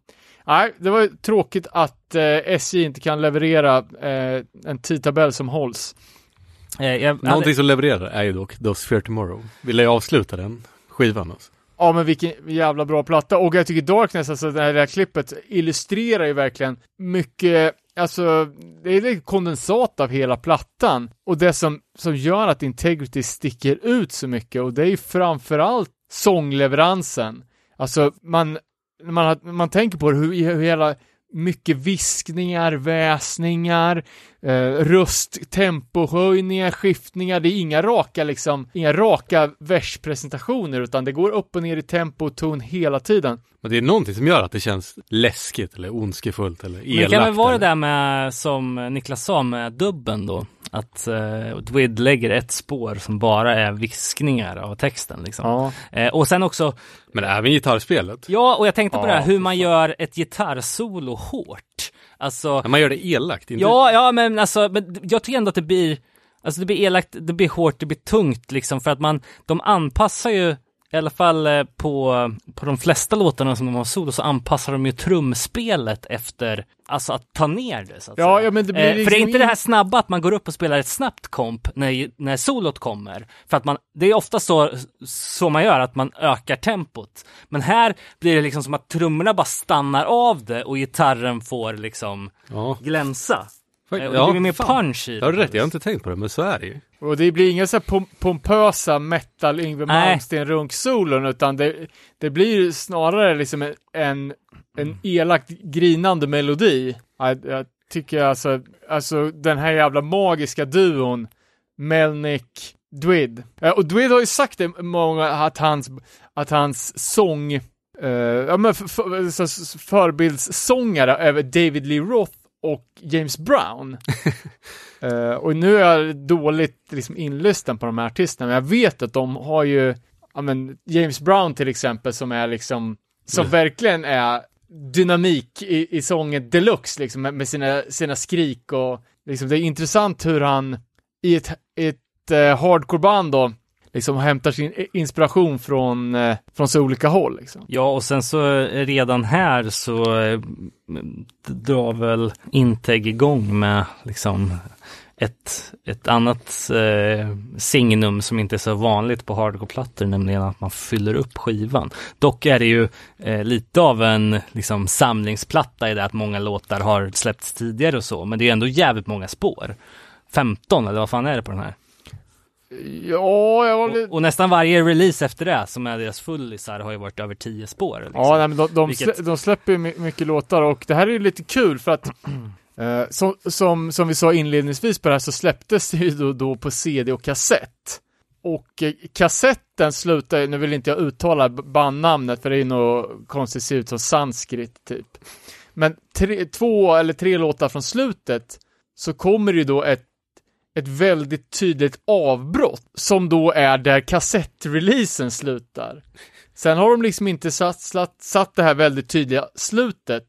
Nej, det var tråkigt att eh, S J inte kan leverera eh, en tidtabell som hålls. Eh, jag, Någonting hade... som levererar är ju dock Those Fear Tomorrow. Vill jag avsluta den skivan alltså. Ja, men vilken jävla bra platta. Och jag tycker Darkness, alltså det här, det här klippet illustrerar ju verkligen mycket, alltså det är ett kondensat av hela plattan. Och det som, som gör att Integrity sticker ut så mycket, och det är ju framförallt sångleveransen. Alltså man, man, man tänker på hur, hur hela mycket viskningar, väsningar, eh, röst, tempohöjningar, skiftningar. Det är inga raka liksom, inga raka verspresentationer, utan det går upp och ner i tempo och ton hela tiden. Men det är någonting som gör att det känns läskigt eller ondskefullt eller elakt. Men kan väl vara det där med, som Niklas sa med dubben då, att eh, Dwid lägger ett spår som bara är viskningar av texten liksom. Ja. Eh, och sen också, men även gitarrspelet. Ja, och jag tänkte ja, på det här, hur man gör ett gitarrsolo hårt. Alltså, man gör det elakt, inte? Ja, ja, men alltså, men jag tycker ändå att det blir, alltså det blir elakt, det blir hårt, det blir tungt liksom, för att man, de anpassar ju i alla fall på, på de flesta låtarna som de har solo, så anpassar de ju trumspelet efter, alltså att ta ner det så att ja, säga. Ja, men det blir eh, liksom, för det är inte det här snabba att man går upp och spelar ett snabbt komp när, när solot kommer. För att man, det är ofta så, så man gör, att man ökar tempot. Men här blir det liksom som att trummorna bara stannar av det och gitarren får liksom ja. glänsa. Fakt, eh, ja, det blir mer punch i det. Ja, rätt, jag har inte tänkt på det, men så är det ju. Och det blir inga så här pom- pompösa metal Yngwie Malmsteen runk solon, utan det, det blir snarare liksom en, en, en elakt grinande melodi. Jag, jag tycker alltså, alltså den här jävla magiska duon Melnick Dwid. Och Dwid har ju sagt det många, att hans, att hans sång eh, ja, men för, för, förbildssångare över David Lee Roth och James Brown. uh, och nu är jag dåligt liksom inlyssnad på de här artisterna, men jag vet att de har ju, ja, men James Brown till exempel, som är liksom, som mm. verkligen är dynamik i, i sången deluxe liksom, med sina, sina skrik och liksom, det är intressant hur han i ett, ett uh, hardcoreband då liksom hämtar sin inspiration från, från så olika håll liksom. Ja, och sen så redan här så drar väl Integ igång med liksom ett, ett annat eh, signum som inte är så vanligt på hardcore-plattor, nämligen att man fyller upp skivan. Dock är det ju eh, lite av en liksom samlingsplatta i det att många låtar har släppts tidigare och så, men det är ändå jävligt många spår. femton eller vad fan är det på den här? Ja, jag var lite... och, och nästan varje release efter det som är deras fullisar har ju varit över tio spår liksom. Ja, nej, men de, de, Vilket... slä, de släpper ju mycket låtar, och det här är ju lite kul för att eh, som, som, som vi sa inledningsvis på det här, så släpptes det ju då, då på C D och kassett. Och eh, kassetten slutar, nu vill inte jag uttala bandnamnet för det är ju något konstigt, ser ut som sanskrit typ, men tre, två eller tre låtar från slutet så kommer det ju då ett ett väldigt tydligt avbrott som då är där kassettreleasen slutar. Sen har de liksom inte satt, satt, satt det här väldigt tydliga slutet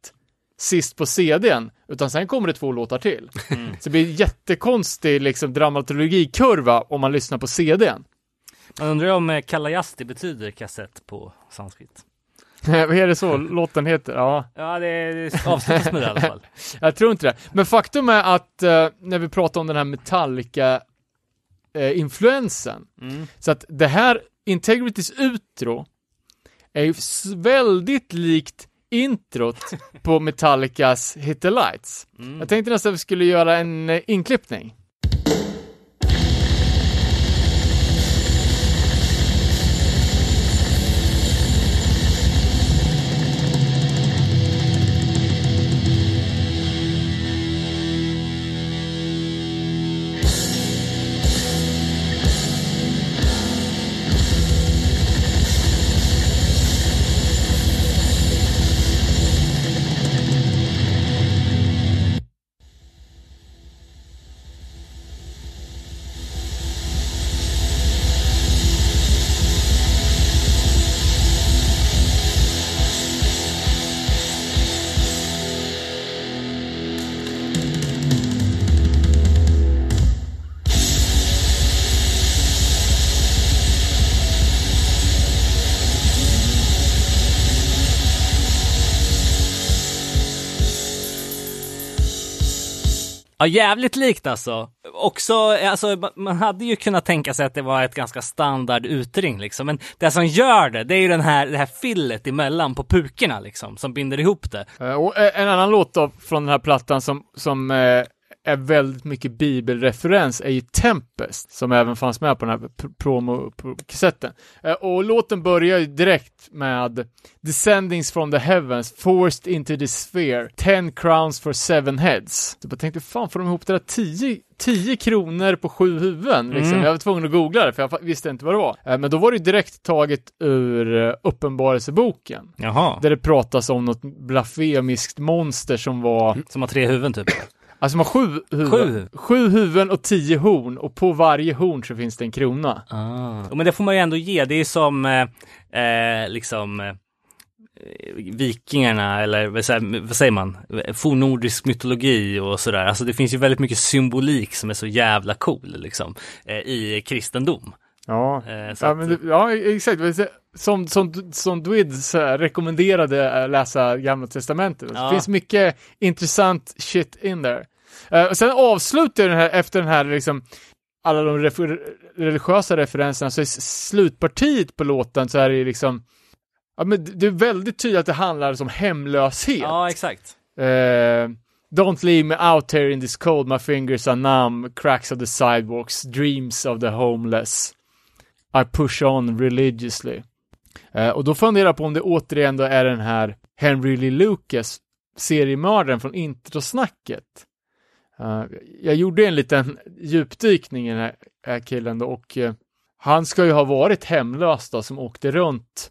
sist på C D:n, utan sen kommer det två låtar till. Mm. Så det blir en jättekonstig liksom dramaturgikurva om man lyssnar på C D:n. Man undrar om kalayasti betyder kassett på sanskrit. Vad är det så låten heter? Ja, ja det är avslutas med det i alla fall. Jag tror inte det. Men faktum är att eh, när vi pratar om den här Metallica-influensen. Eh, mm. Så att det här Integrity's utro är ju väldigt likt introt på Metallicas Hit the Lights. Mm. Jag tänkte nästan att vi skulle göra en eh, inklippning. Ja, jävligt likt alltså. Också, alltså. Man hade ju kunnat tänka sig att det var ett ganska standard utring liksom. Men det som gör det, det är ju den här, det här fillet emellan på pukorna liksom, som binder ihop det. Och en annan låt då, från den här plattan som, som är väldigt mycket bibelreferens är ju Tempest, som även fanns med på den här promo-kassetten. Och låten börjar ju direkt med Descendings from the heavens, forced into the sphere, ten crowns for seven heads. Så jag tänkte, fan får de ihop det där tio, tio kronor på sju huvuden? Liksom. Mm. Jag var tvungen att googla det, för jag visste inte vad det var. Men då var det direkt taget ur Uppenbarelseboken. Jaha. Där det pratas om något blasfemiskt monster som var... Som har tre huvuden typ. Alltså man har sju huvuden. Sju. sju huvuden och tio horn. Och på varje horn så finns det en krona. Ah. Men det får man ju ändå ge. Det är som eh, liksom eh, vikingarna, eller vad säger man? Fornnordisk mytologi och sådär. Alltså det finns ju väldigt mycket symbolik som är så jävla cool liksom, eh, i kristendom. Ja, eh, så ja, att... men, ja exakt. Som, som, som Dwids rekommenderade läsa Gamla testamentet. Ja. Det finns mycket intressant shit in där. Uh, och sen avslutar den här, efter den här liksom, alla de refer- religiösa referenserna, så är slutpartiet på låten så är det liksom, ja, men det är väldigt tydligt att det handlar om hemlöshet. Ja, exakt. Uh, Don't leave me out here in this cold, my fingers are numb, cracks of the sidewalks, dreams of the homeless. I push on religiously. Uh, och då funderar jag på om det återigen då är den här Henry Lee Lucas seriemördaren från introsnacket. Uh, jag gjorde en liten djupdykning i den här, här killen då, och uh, han ska ju ha varit hemlös då, som åkte runt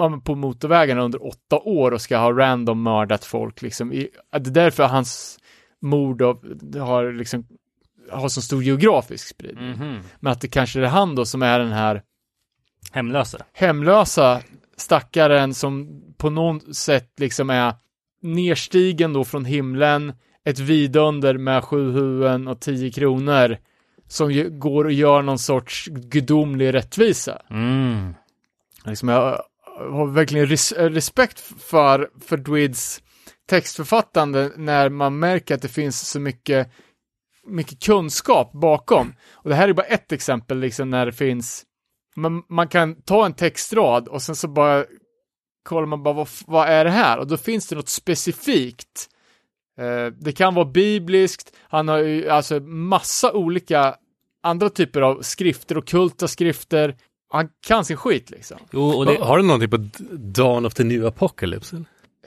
uh, på motorvägarna under åtta år och ska ha random mördat folk liksom. I, uh, det är därför hans mord av, har liksom har så stor geografisk spridning. Mm-hmm. Men att det kanske är han då som är den här hemlösa. Hemlösa stackaren som på något sätt liksom är nerstigen då från himlen, ett vidunder med sju huvuden och tio kronor som ju går och gör någon sorts gudomlig rättvisa. Mm. Liksom jag har verkligen res- respekt för, för Dwids textförfattande när man märker att det finns så mycket, mycket kunskap bakom. Och det här är bara ett exempel liksom, när det finns. Men man kan ta en textrad och sen så bara kollar man bara vad, vad är det här? Och då finns det något specifikt. Eh, det kan vara bibliskt. Han har ju alltså massa olika andra typer av skrifter och kulta skrifter. Han kan sin skit liksom. Jo, och det... Har du någonting på Dawn of the New Apocalypse?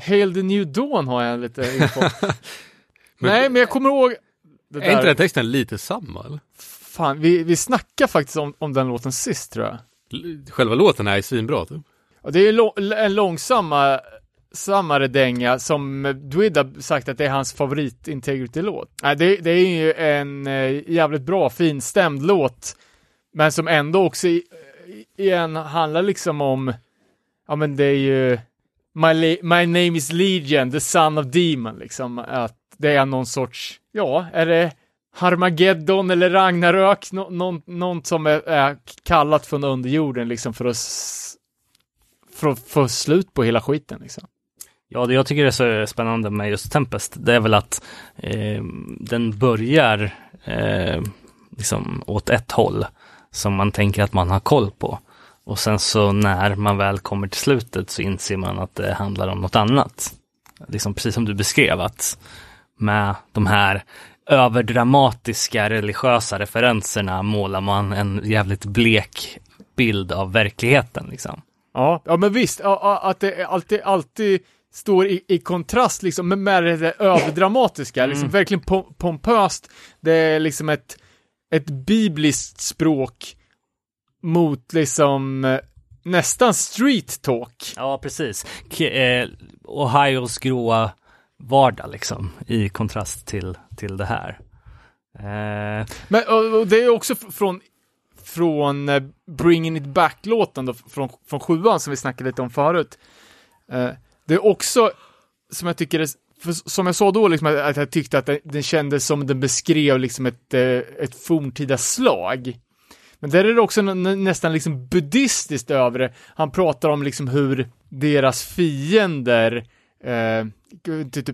Hail the New Dawn har jag lite info. men... Nej, men jag kommer ihåg... Det där... Är inte den texten lite samma eller? Fan, vi, vi snackar faktiskt om, om den låten sist, tror jag. Själva låten är ju svinbra, typ. Ja, det är lo- en långsamma sammare dänga som Dwid har sagt att det är hans favoritintegritet-låt. Nej, det, det är ju en jävligt bra, finstämd låt, men som ändå också i, igen handlar liksom om, ja men det är ju my, le- my name is Legion, the son of demon, liksom. Att det är någon sorts, ja, är det Harmageddon eller Ragnarök, no, no, någon som är, är kallat från underjorden liksom för att s- för att få slut på hela skiten liksom. Ja, det jag tycker är så spännande med just Tempest, det är väl att eh, den börjar eh, liksom åt ett håll som man tänker att man har koll på, och sen så när man väl kommer till slutet så inser man att det handlar om något annat. Liksom precis som du beskrev, att med de här överdramatiska religiösa referenserna målar man en jävligt blek bild av verkligheten liksom. Ja, ja men visst, ja, att det alltid, alltid står i, i kontrast liksom, med det överdramatiska liksom, mm. Verkligen pom- pompöst. Det är liksom ett, ett bibliskt språk mot liksom nästan street talk. Ja, precis. K- eh, Ohios gråa vardag liksom, i kontrast till, till det här. Eh... Men och det är också från, från Bringing It Back-låten då, från, från sjuan som vi snackade lite om förut. Eh, det är också som jag tycker, för, som jag sa då liksom, att, att jag tyckte att den kändes som den beskrev liksom ett, ett forntida slag. Men där är det också nästan liksom buddhistiskt över det. Han pratar om liksom hur deras fiender eh, typ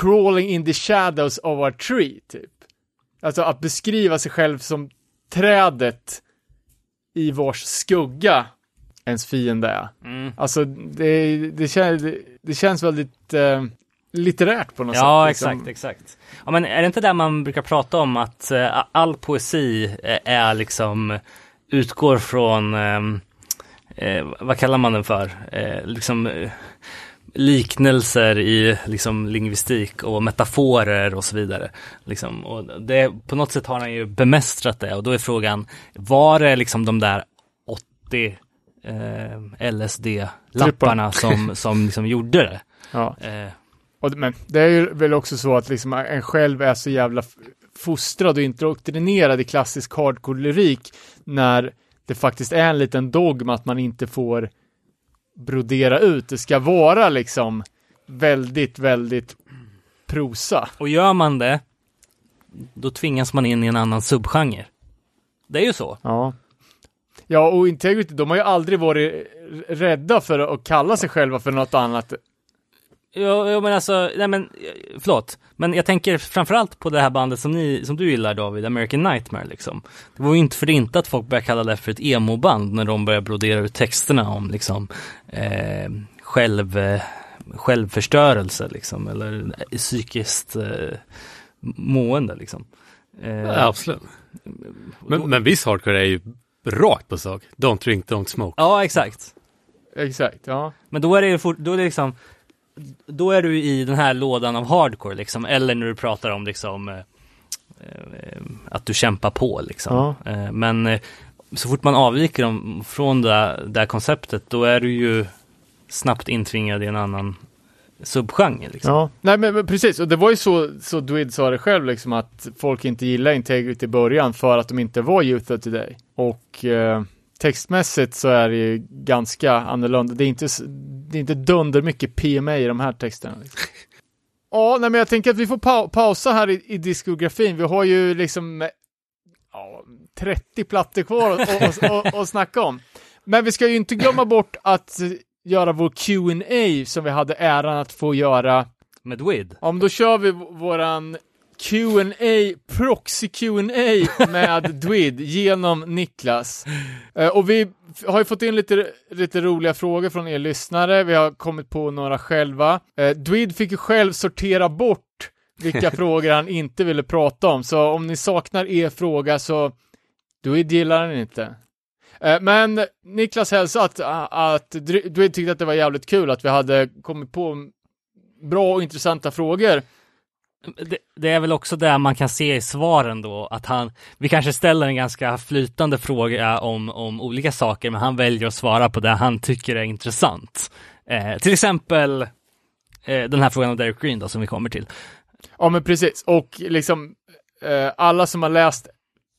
crawling in the shadows of our tree, typ. Alltså att beskriva sig själv som trädet i vars skugga ens fiende är. Mm. Alltså det, det, kän, det, det känns väldigt eh, litterärt på något ja, sätt. Ja, liksom. exakt, exakt. Ja, men är det inte där man brukar prata om att eh, all poesi eh, är liksom utgår från eh, eh, vad kallar man den för? Eh, liksom eh, liknelser i liksom lingvistik och metaforer och så vidare liksom, och det, på något sätt har han ju bemästrat det, och då är frågan, var det liksom de där åttio eh, L S D-lapparna som, som liksom gjorde det? Ja. Eh. Och, men det är ju väl också så att liksom en själv är så jävla fostrad och indoktrinerad i klassisk hardcore-lyrik när det faktiskt är en liten dogm att man inte får brodera ut. Det ska vara liksom väldigt, väldigt prosa. Och gör man det, då tvingas man in i en annan subgenre. Det är ju så. Ja, ja, och Integrity, de har ju aldrig varit rädda för att kalla sig själva för något annat. Ja, ja men alltså, nej men, förlåt. Men jag tänker framförallt på det här bandet som, ni, som du gillar, David, American Nightmare liksom. Det var ju inte för det inte att folk började kalla det för ett emo-band när de började brodera ut texterna om liksom eh, själv, eh, självförstörelse liksom, eller psykiskt eh, mående liksom. Eh, ja, absolut. Men, men viss hardcore är ju rakt på sak. Don't drink, don't smoke. Ja, exakt. Exakt, ja. Men då är det ju fort, då är det liksom, då är du i den här lådan av hardcore liksom, eller när du pratar om liksom eh, eh, att du kämpar på liksom. Ja. Eh, men eh, så fort man avviker dem från det där, det här konceptet, då är du ju snabbt intvingad i en annan subgenre liksom. Ja. Nej men, men precis, och det var ju så så Dwid sa det själv liksom, att folk inte gillade Integrity i början för att de inte var Youth of Today. Och eh... textmässigt så är det ju ganska annorlunda. Det är inte, det är inte dunder mycket P M A i de här texterna. Ja, nej, men jag tänker att vi får pa- pausa här i, i diskografin. Vi har ju liksom ja, trettio plattor kvar att snacka om. Men vi ska ju inte glömma bort att göra vår Q and A som vi hade äran att få göra med Dwid. Om då kör vi våran Q and A, proxy Q and A med Dwid genom Niklas. Eh, och vi har ju fått in lite, lite roliga frågor från er lyssnare. Vi har kommit på några själva. Eh, Dwid fick ju själv sortera bort vilka frågor han inte ville prata om. Så om ni saknar er fråga så Dwid gillar den inte. Eh, men Niklas hälsade att, att Dwid tyckte att det var jävligt kul att vi hade kommit på bra och intressanta frågor. Det, det är väl också där man kan se i svaren då att han, vi kanske ställer en ganska flytande fråga om, om olika saker, men han väljer att svara på det han tycker är intressant. Eh, till exempel eh, den här frågan om Derek Green då, som vi kommer till. Ja men precis, och liksom eh, alla som har läst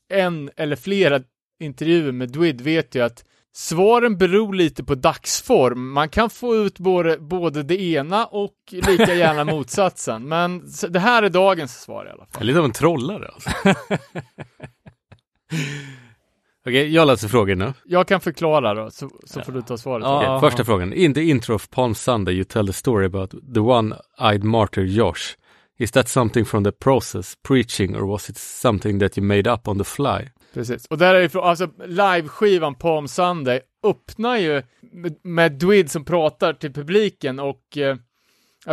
en eller flera intervjuer med Dwid vet ju att svaren beror lite på dagsform. Man kan få ut både, både det ena och lika gärna motsatsen. Men det här är dagens svar i alla fall. Lite av en trollare alltså. Okej, jag läser frågorna. Jag kan förklara då, så, så ja. får du ta svaret. Ja, okay, första frågan. In the intro of Palm Sunday you tell the story about the one-eyed martyr Josh. Is that something from the process, preaching, or was it something that you made up on the fly? Precis. Och där är det, alltså live-skivan Palm Sunday öppnar ju med, med Dwid som pratar till publiken, och eh,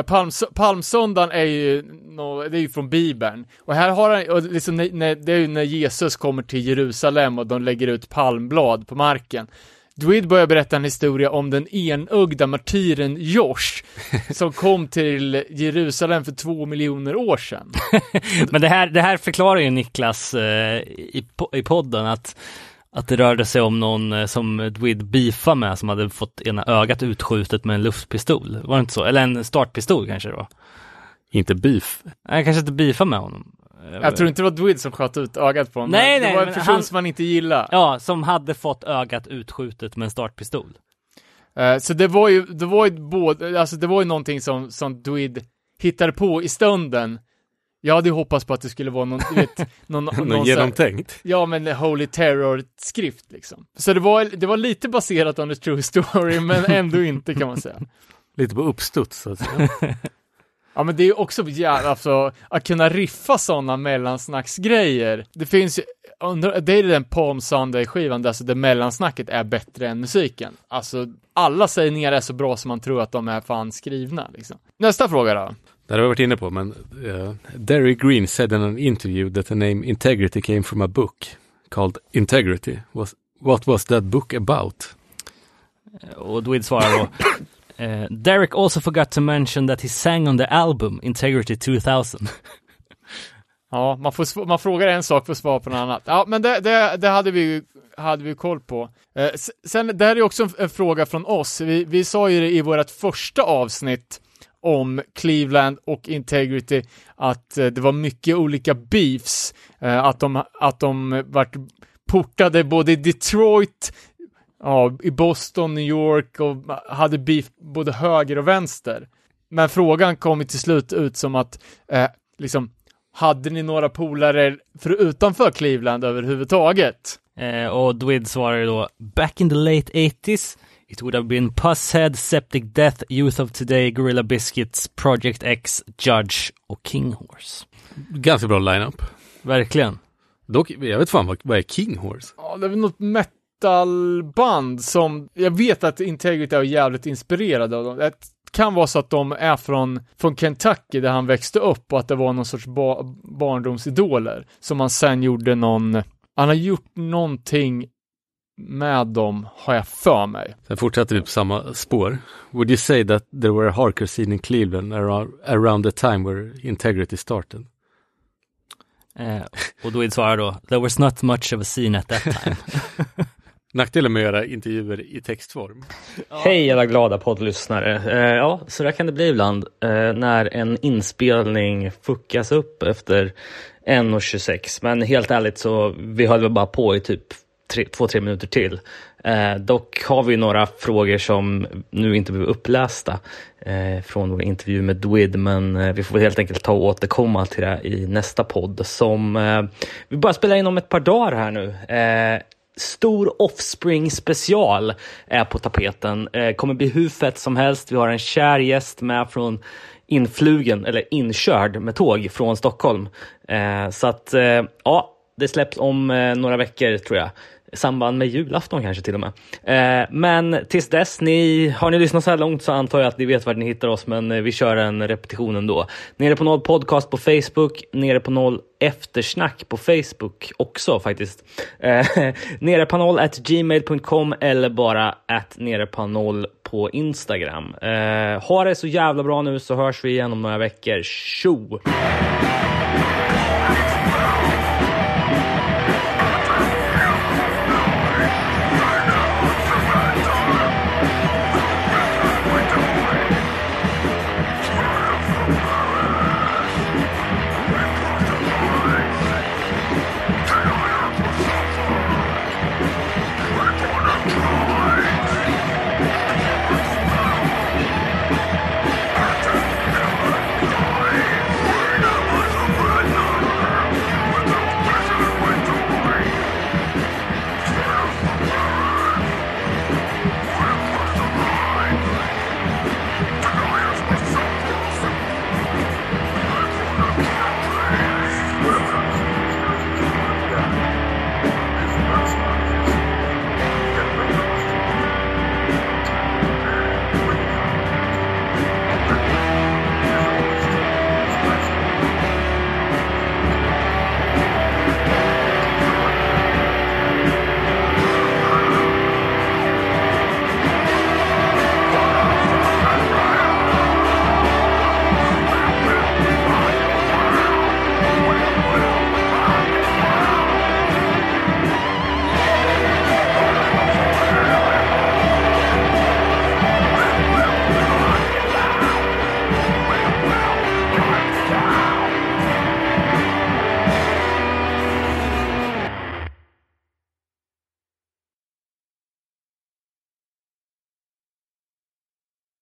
Palm, Palmsöndagen är ju, no, det är ju från Bibeln. Och här har han, och liksom, när, det är ju när Jesus kommer till Jerusalem och de lägger ut palmblad på marken. Dwid börjar berätta en historia om den enögda martyren Josh som kom till Jerusalem för två miljoner år sedan. Men det här, det här förklarar ju Niklas eh, i, i podden att, att det rörde sig om någon som Dwid beefade med som hade fått ena ögat utskjutet med en luftpistol. Var det inte så? Eller en startpistol kanske det var. Inte beef. Nej, kanske inte beefade med honom. Jag tror inte det var Dwid som sköt ut ögat på honom. Nej, nej, det var en person han, som man inte gillar. Ja, som hade fått ögat utskjutet med en startpistol. Uh, så det var ju det var ju både, alltså det var ju någonting som som Dwid hittade på i stunden. Jag hade hoppats på att det skulle vara någon du vet någon, någon, någon genomtänkt. Så här, ja, men Holy Terror skrift liksom. Så det var det var lite baserat on the true story men ändå inte kan man säga. Lite på uppstuds så att säga. Ja, men det är också jävla, alltså, att kunna riffa sådana mellansnacksgrejer. Det finns ju, det är den Palm Sunday-skivan där så det mellansnacket är bättre än musiken. Alltså, alla sägningar är så bra som man tror att de är fan skrivna, liksom. Nästa fråga då. Det har vi varit inne på, men uh, Derry Green said in an interview that the name Integrity came from a book called Integrity. Was, what was that book about? Och Dwid svarar då. Uh, Derek also forgot to mention that he sang on the album Integrity two thousand. Ja, man, får, man frågar en sak för svar på något annat. Ja, men det, det, det hade vi ju hade vi koll på. Eh, sen, det här är också en, en fråga från oss. Vi, vi sa ju det i vårt första avsnitt om Cleveland och Integrity att eh, det var mycket olika beefs. Eh, att de, att de vart portade både i Detroit, ja, i Boston, New York, och hade beef både höger och vänster. Men frågan kom till slut ut som att eh, liksom, hade ni några polare för utanför Cleveland överhuvudtaget? Eh, och Dwid svarade då, back in the late eighties it would have been Pusshead, Septic Death, Youth of Today, Gorilla Biscuits, Project X, Judge och King Horse. Ganska bra lineup. Verkligen. Dock, jag vet fan, vad, vad är King Horse? Ja, det är väl något mätt band som, jag vet att Integrity är jävligt inspirerade av dem. Det kan vara så att de är från, från Kentucky där han växte upp och att det var någon sorts ba- barndomsidoler som han sen gjorde någon, han har gjort någonting med dem, har jag för mig. Sen fortsätter vi på samma spår. Would you say that there were a hardcore scene in Cleveland around the time where Integrity started? Eh, och då svarar då, there was not much of a scene at that time. Nackdelen med att göra intervjuer i textform. Hej alla glada poddlyssnare. Eh, ja, så där kan det bli ibland eh, när en inspelning fuckas upp efter en och tjugosex. Men helt ärligt så vi höll väl bara på i typ tre, två, tre minuter till. Eh, dock har vi några frågor som nu inte blev upplästa eh, från vår intervju med Dwid, men eh, vi får helt enkelt ta och återkomma till det i nästa podd som eh, vi bara spelar in om ett par dagar här nu. Eh, Stor Offspring-special är på tapeten. Eh, kommer bli hur fett som helst. Vi har en kär gäst med från influgen, eller inkörd med tåg från Stockholm. Eh, så att, eh, ja, det släpps om eh, några veckor tror jag. I samband med julafton kanske till och med. Eh, men tills dess, ni, har ni lyssnat så här långt så antar jag att ni vet var ni hittar oss. Men vi kör en repetition ändå. Nere på noll podcast på Facebook. Nere på noll eftersnack på Facebook också faktiskt. Eh, nerepanol at gmail punkt com eller bara at nerepanol på Instagram. Eh, ha det så jävla bra nu så hörs vi igen om några veckor. Tjo!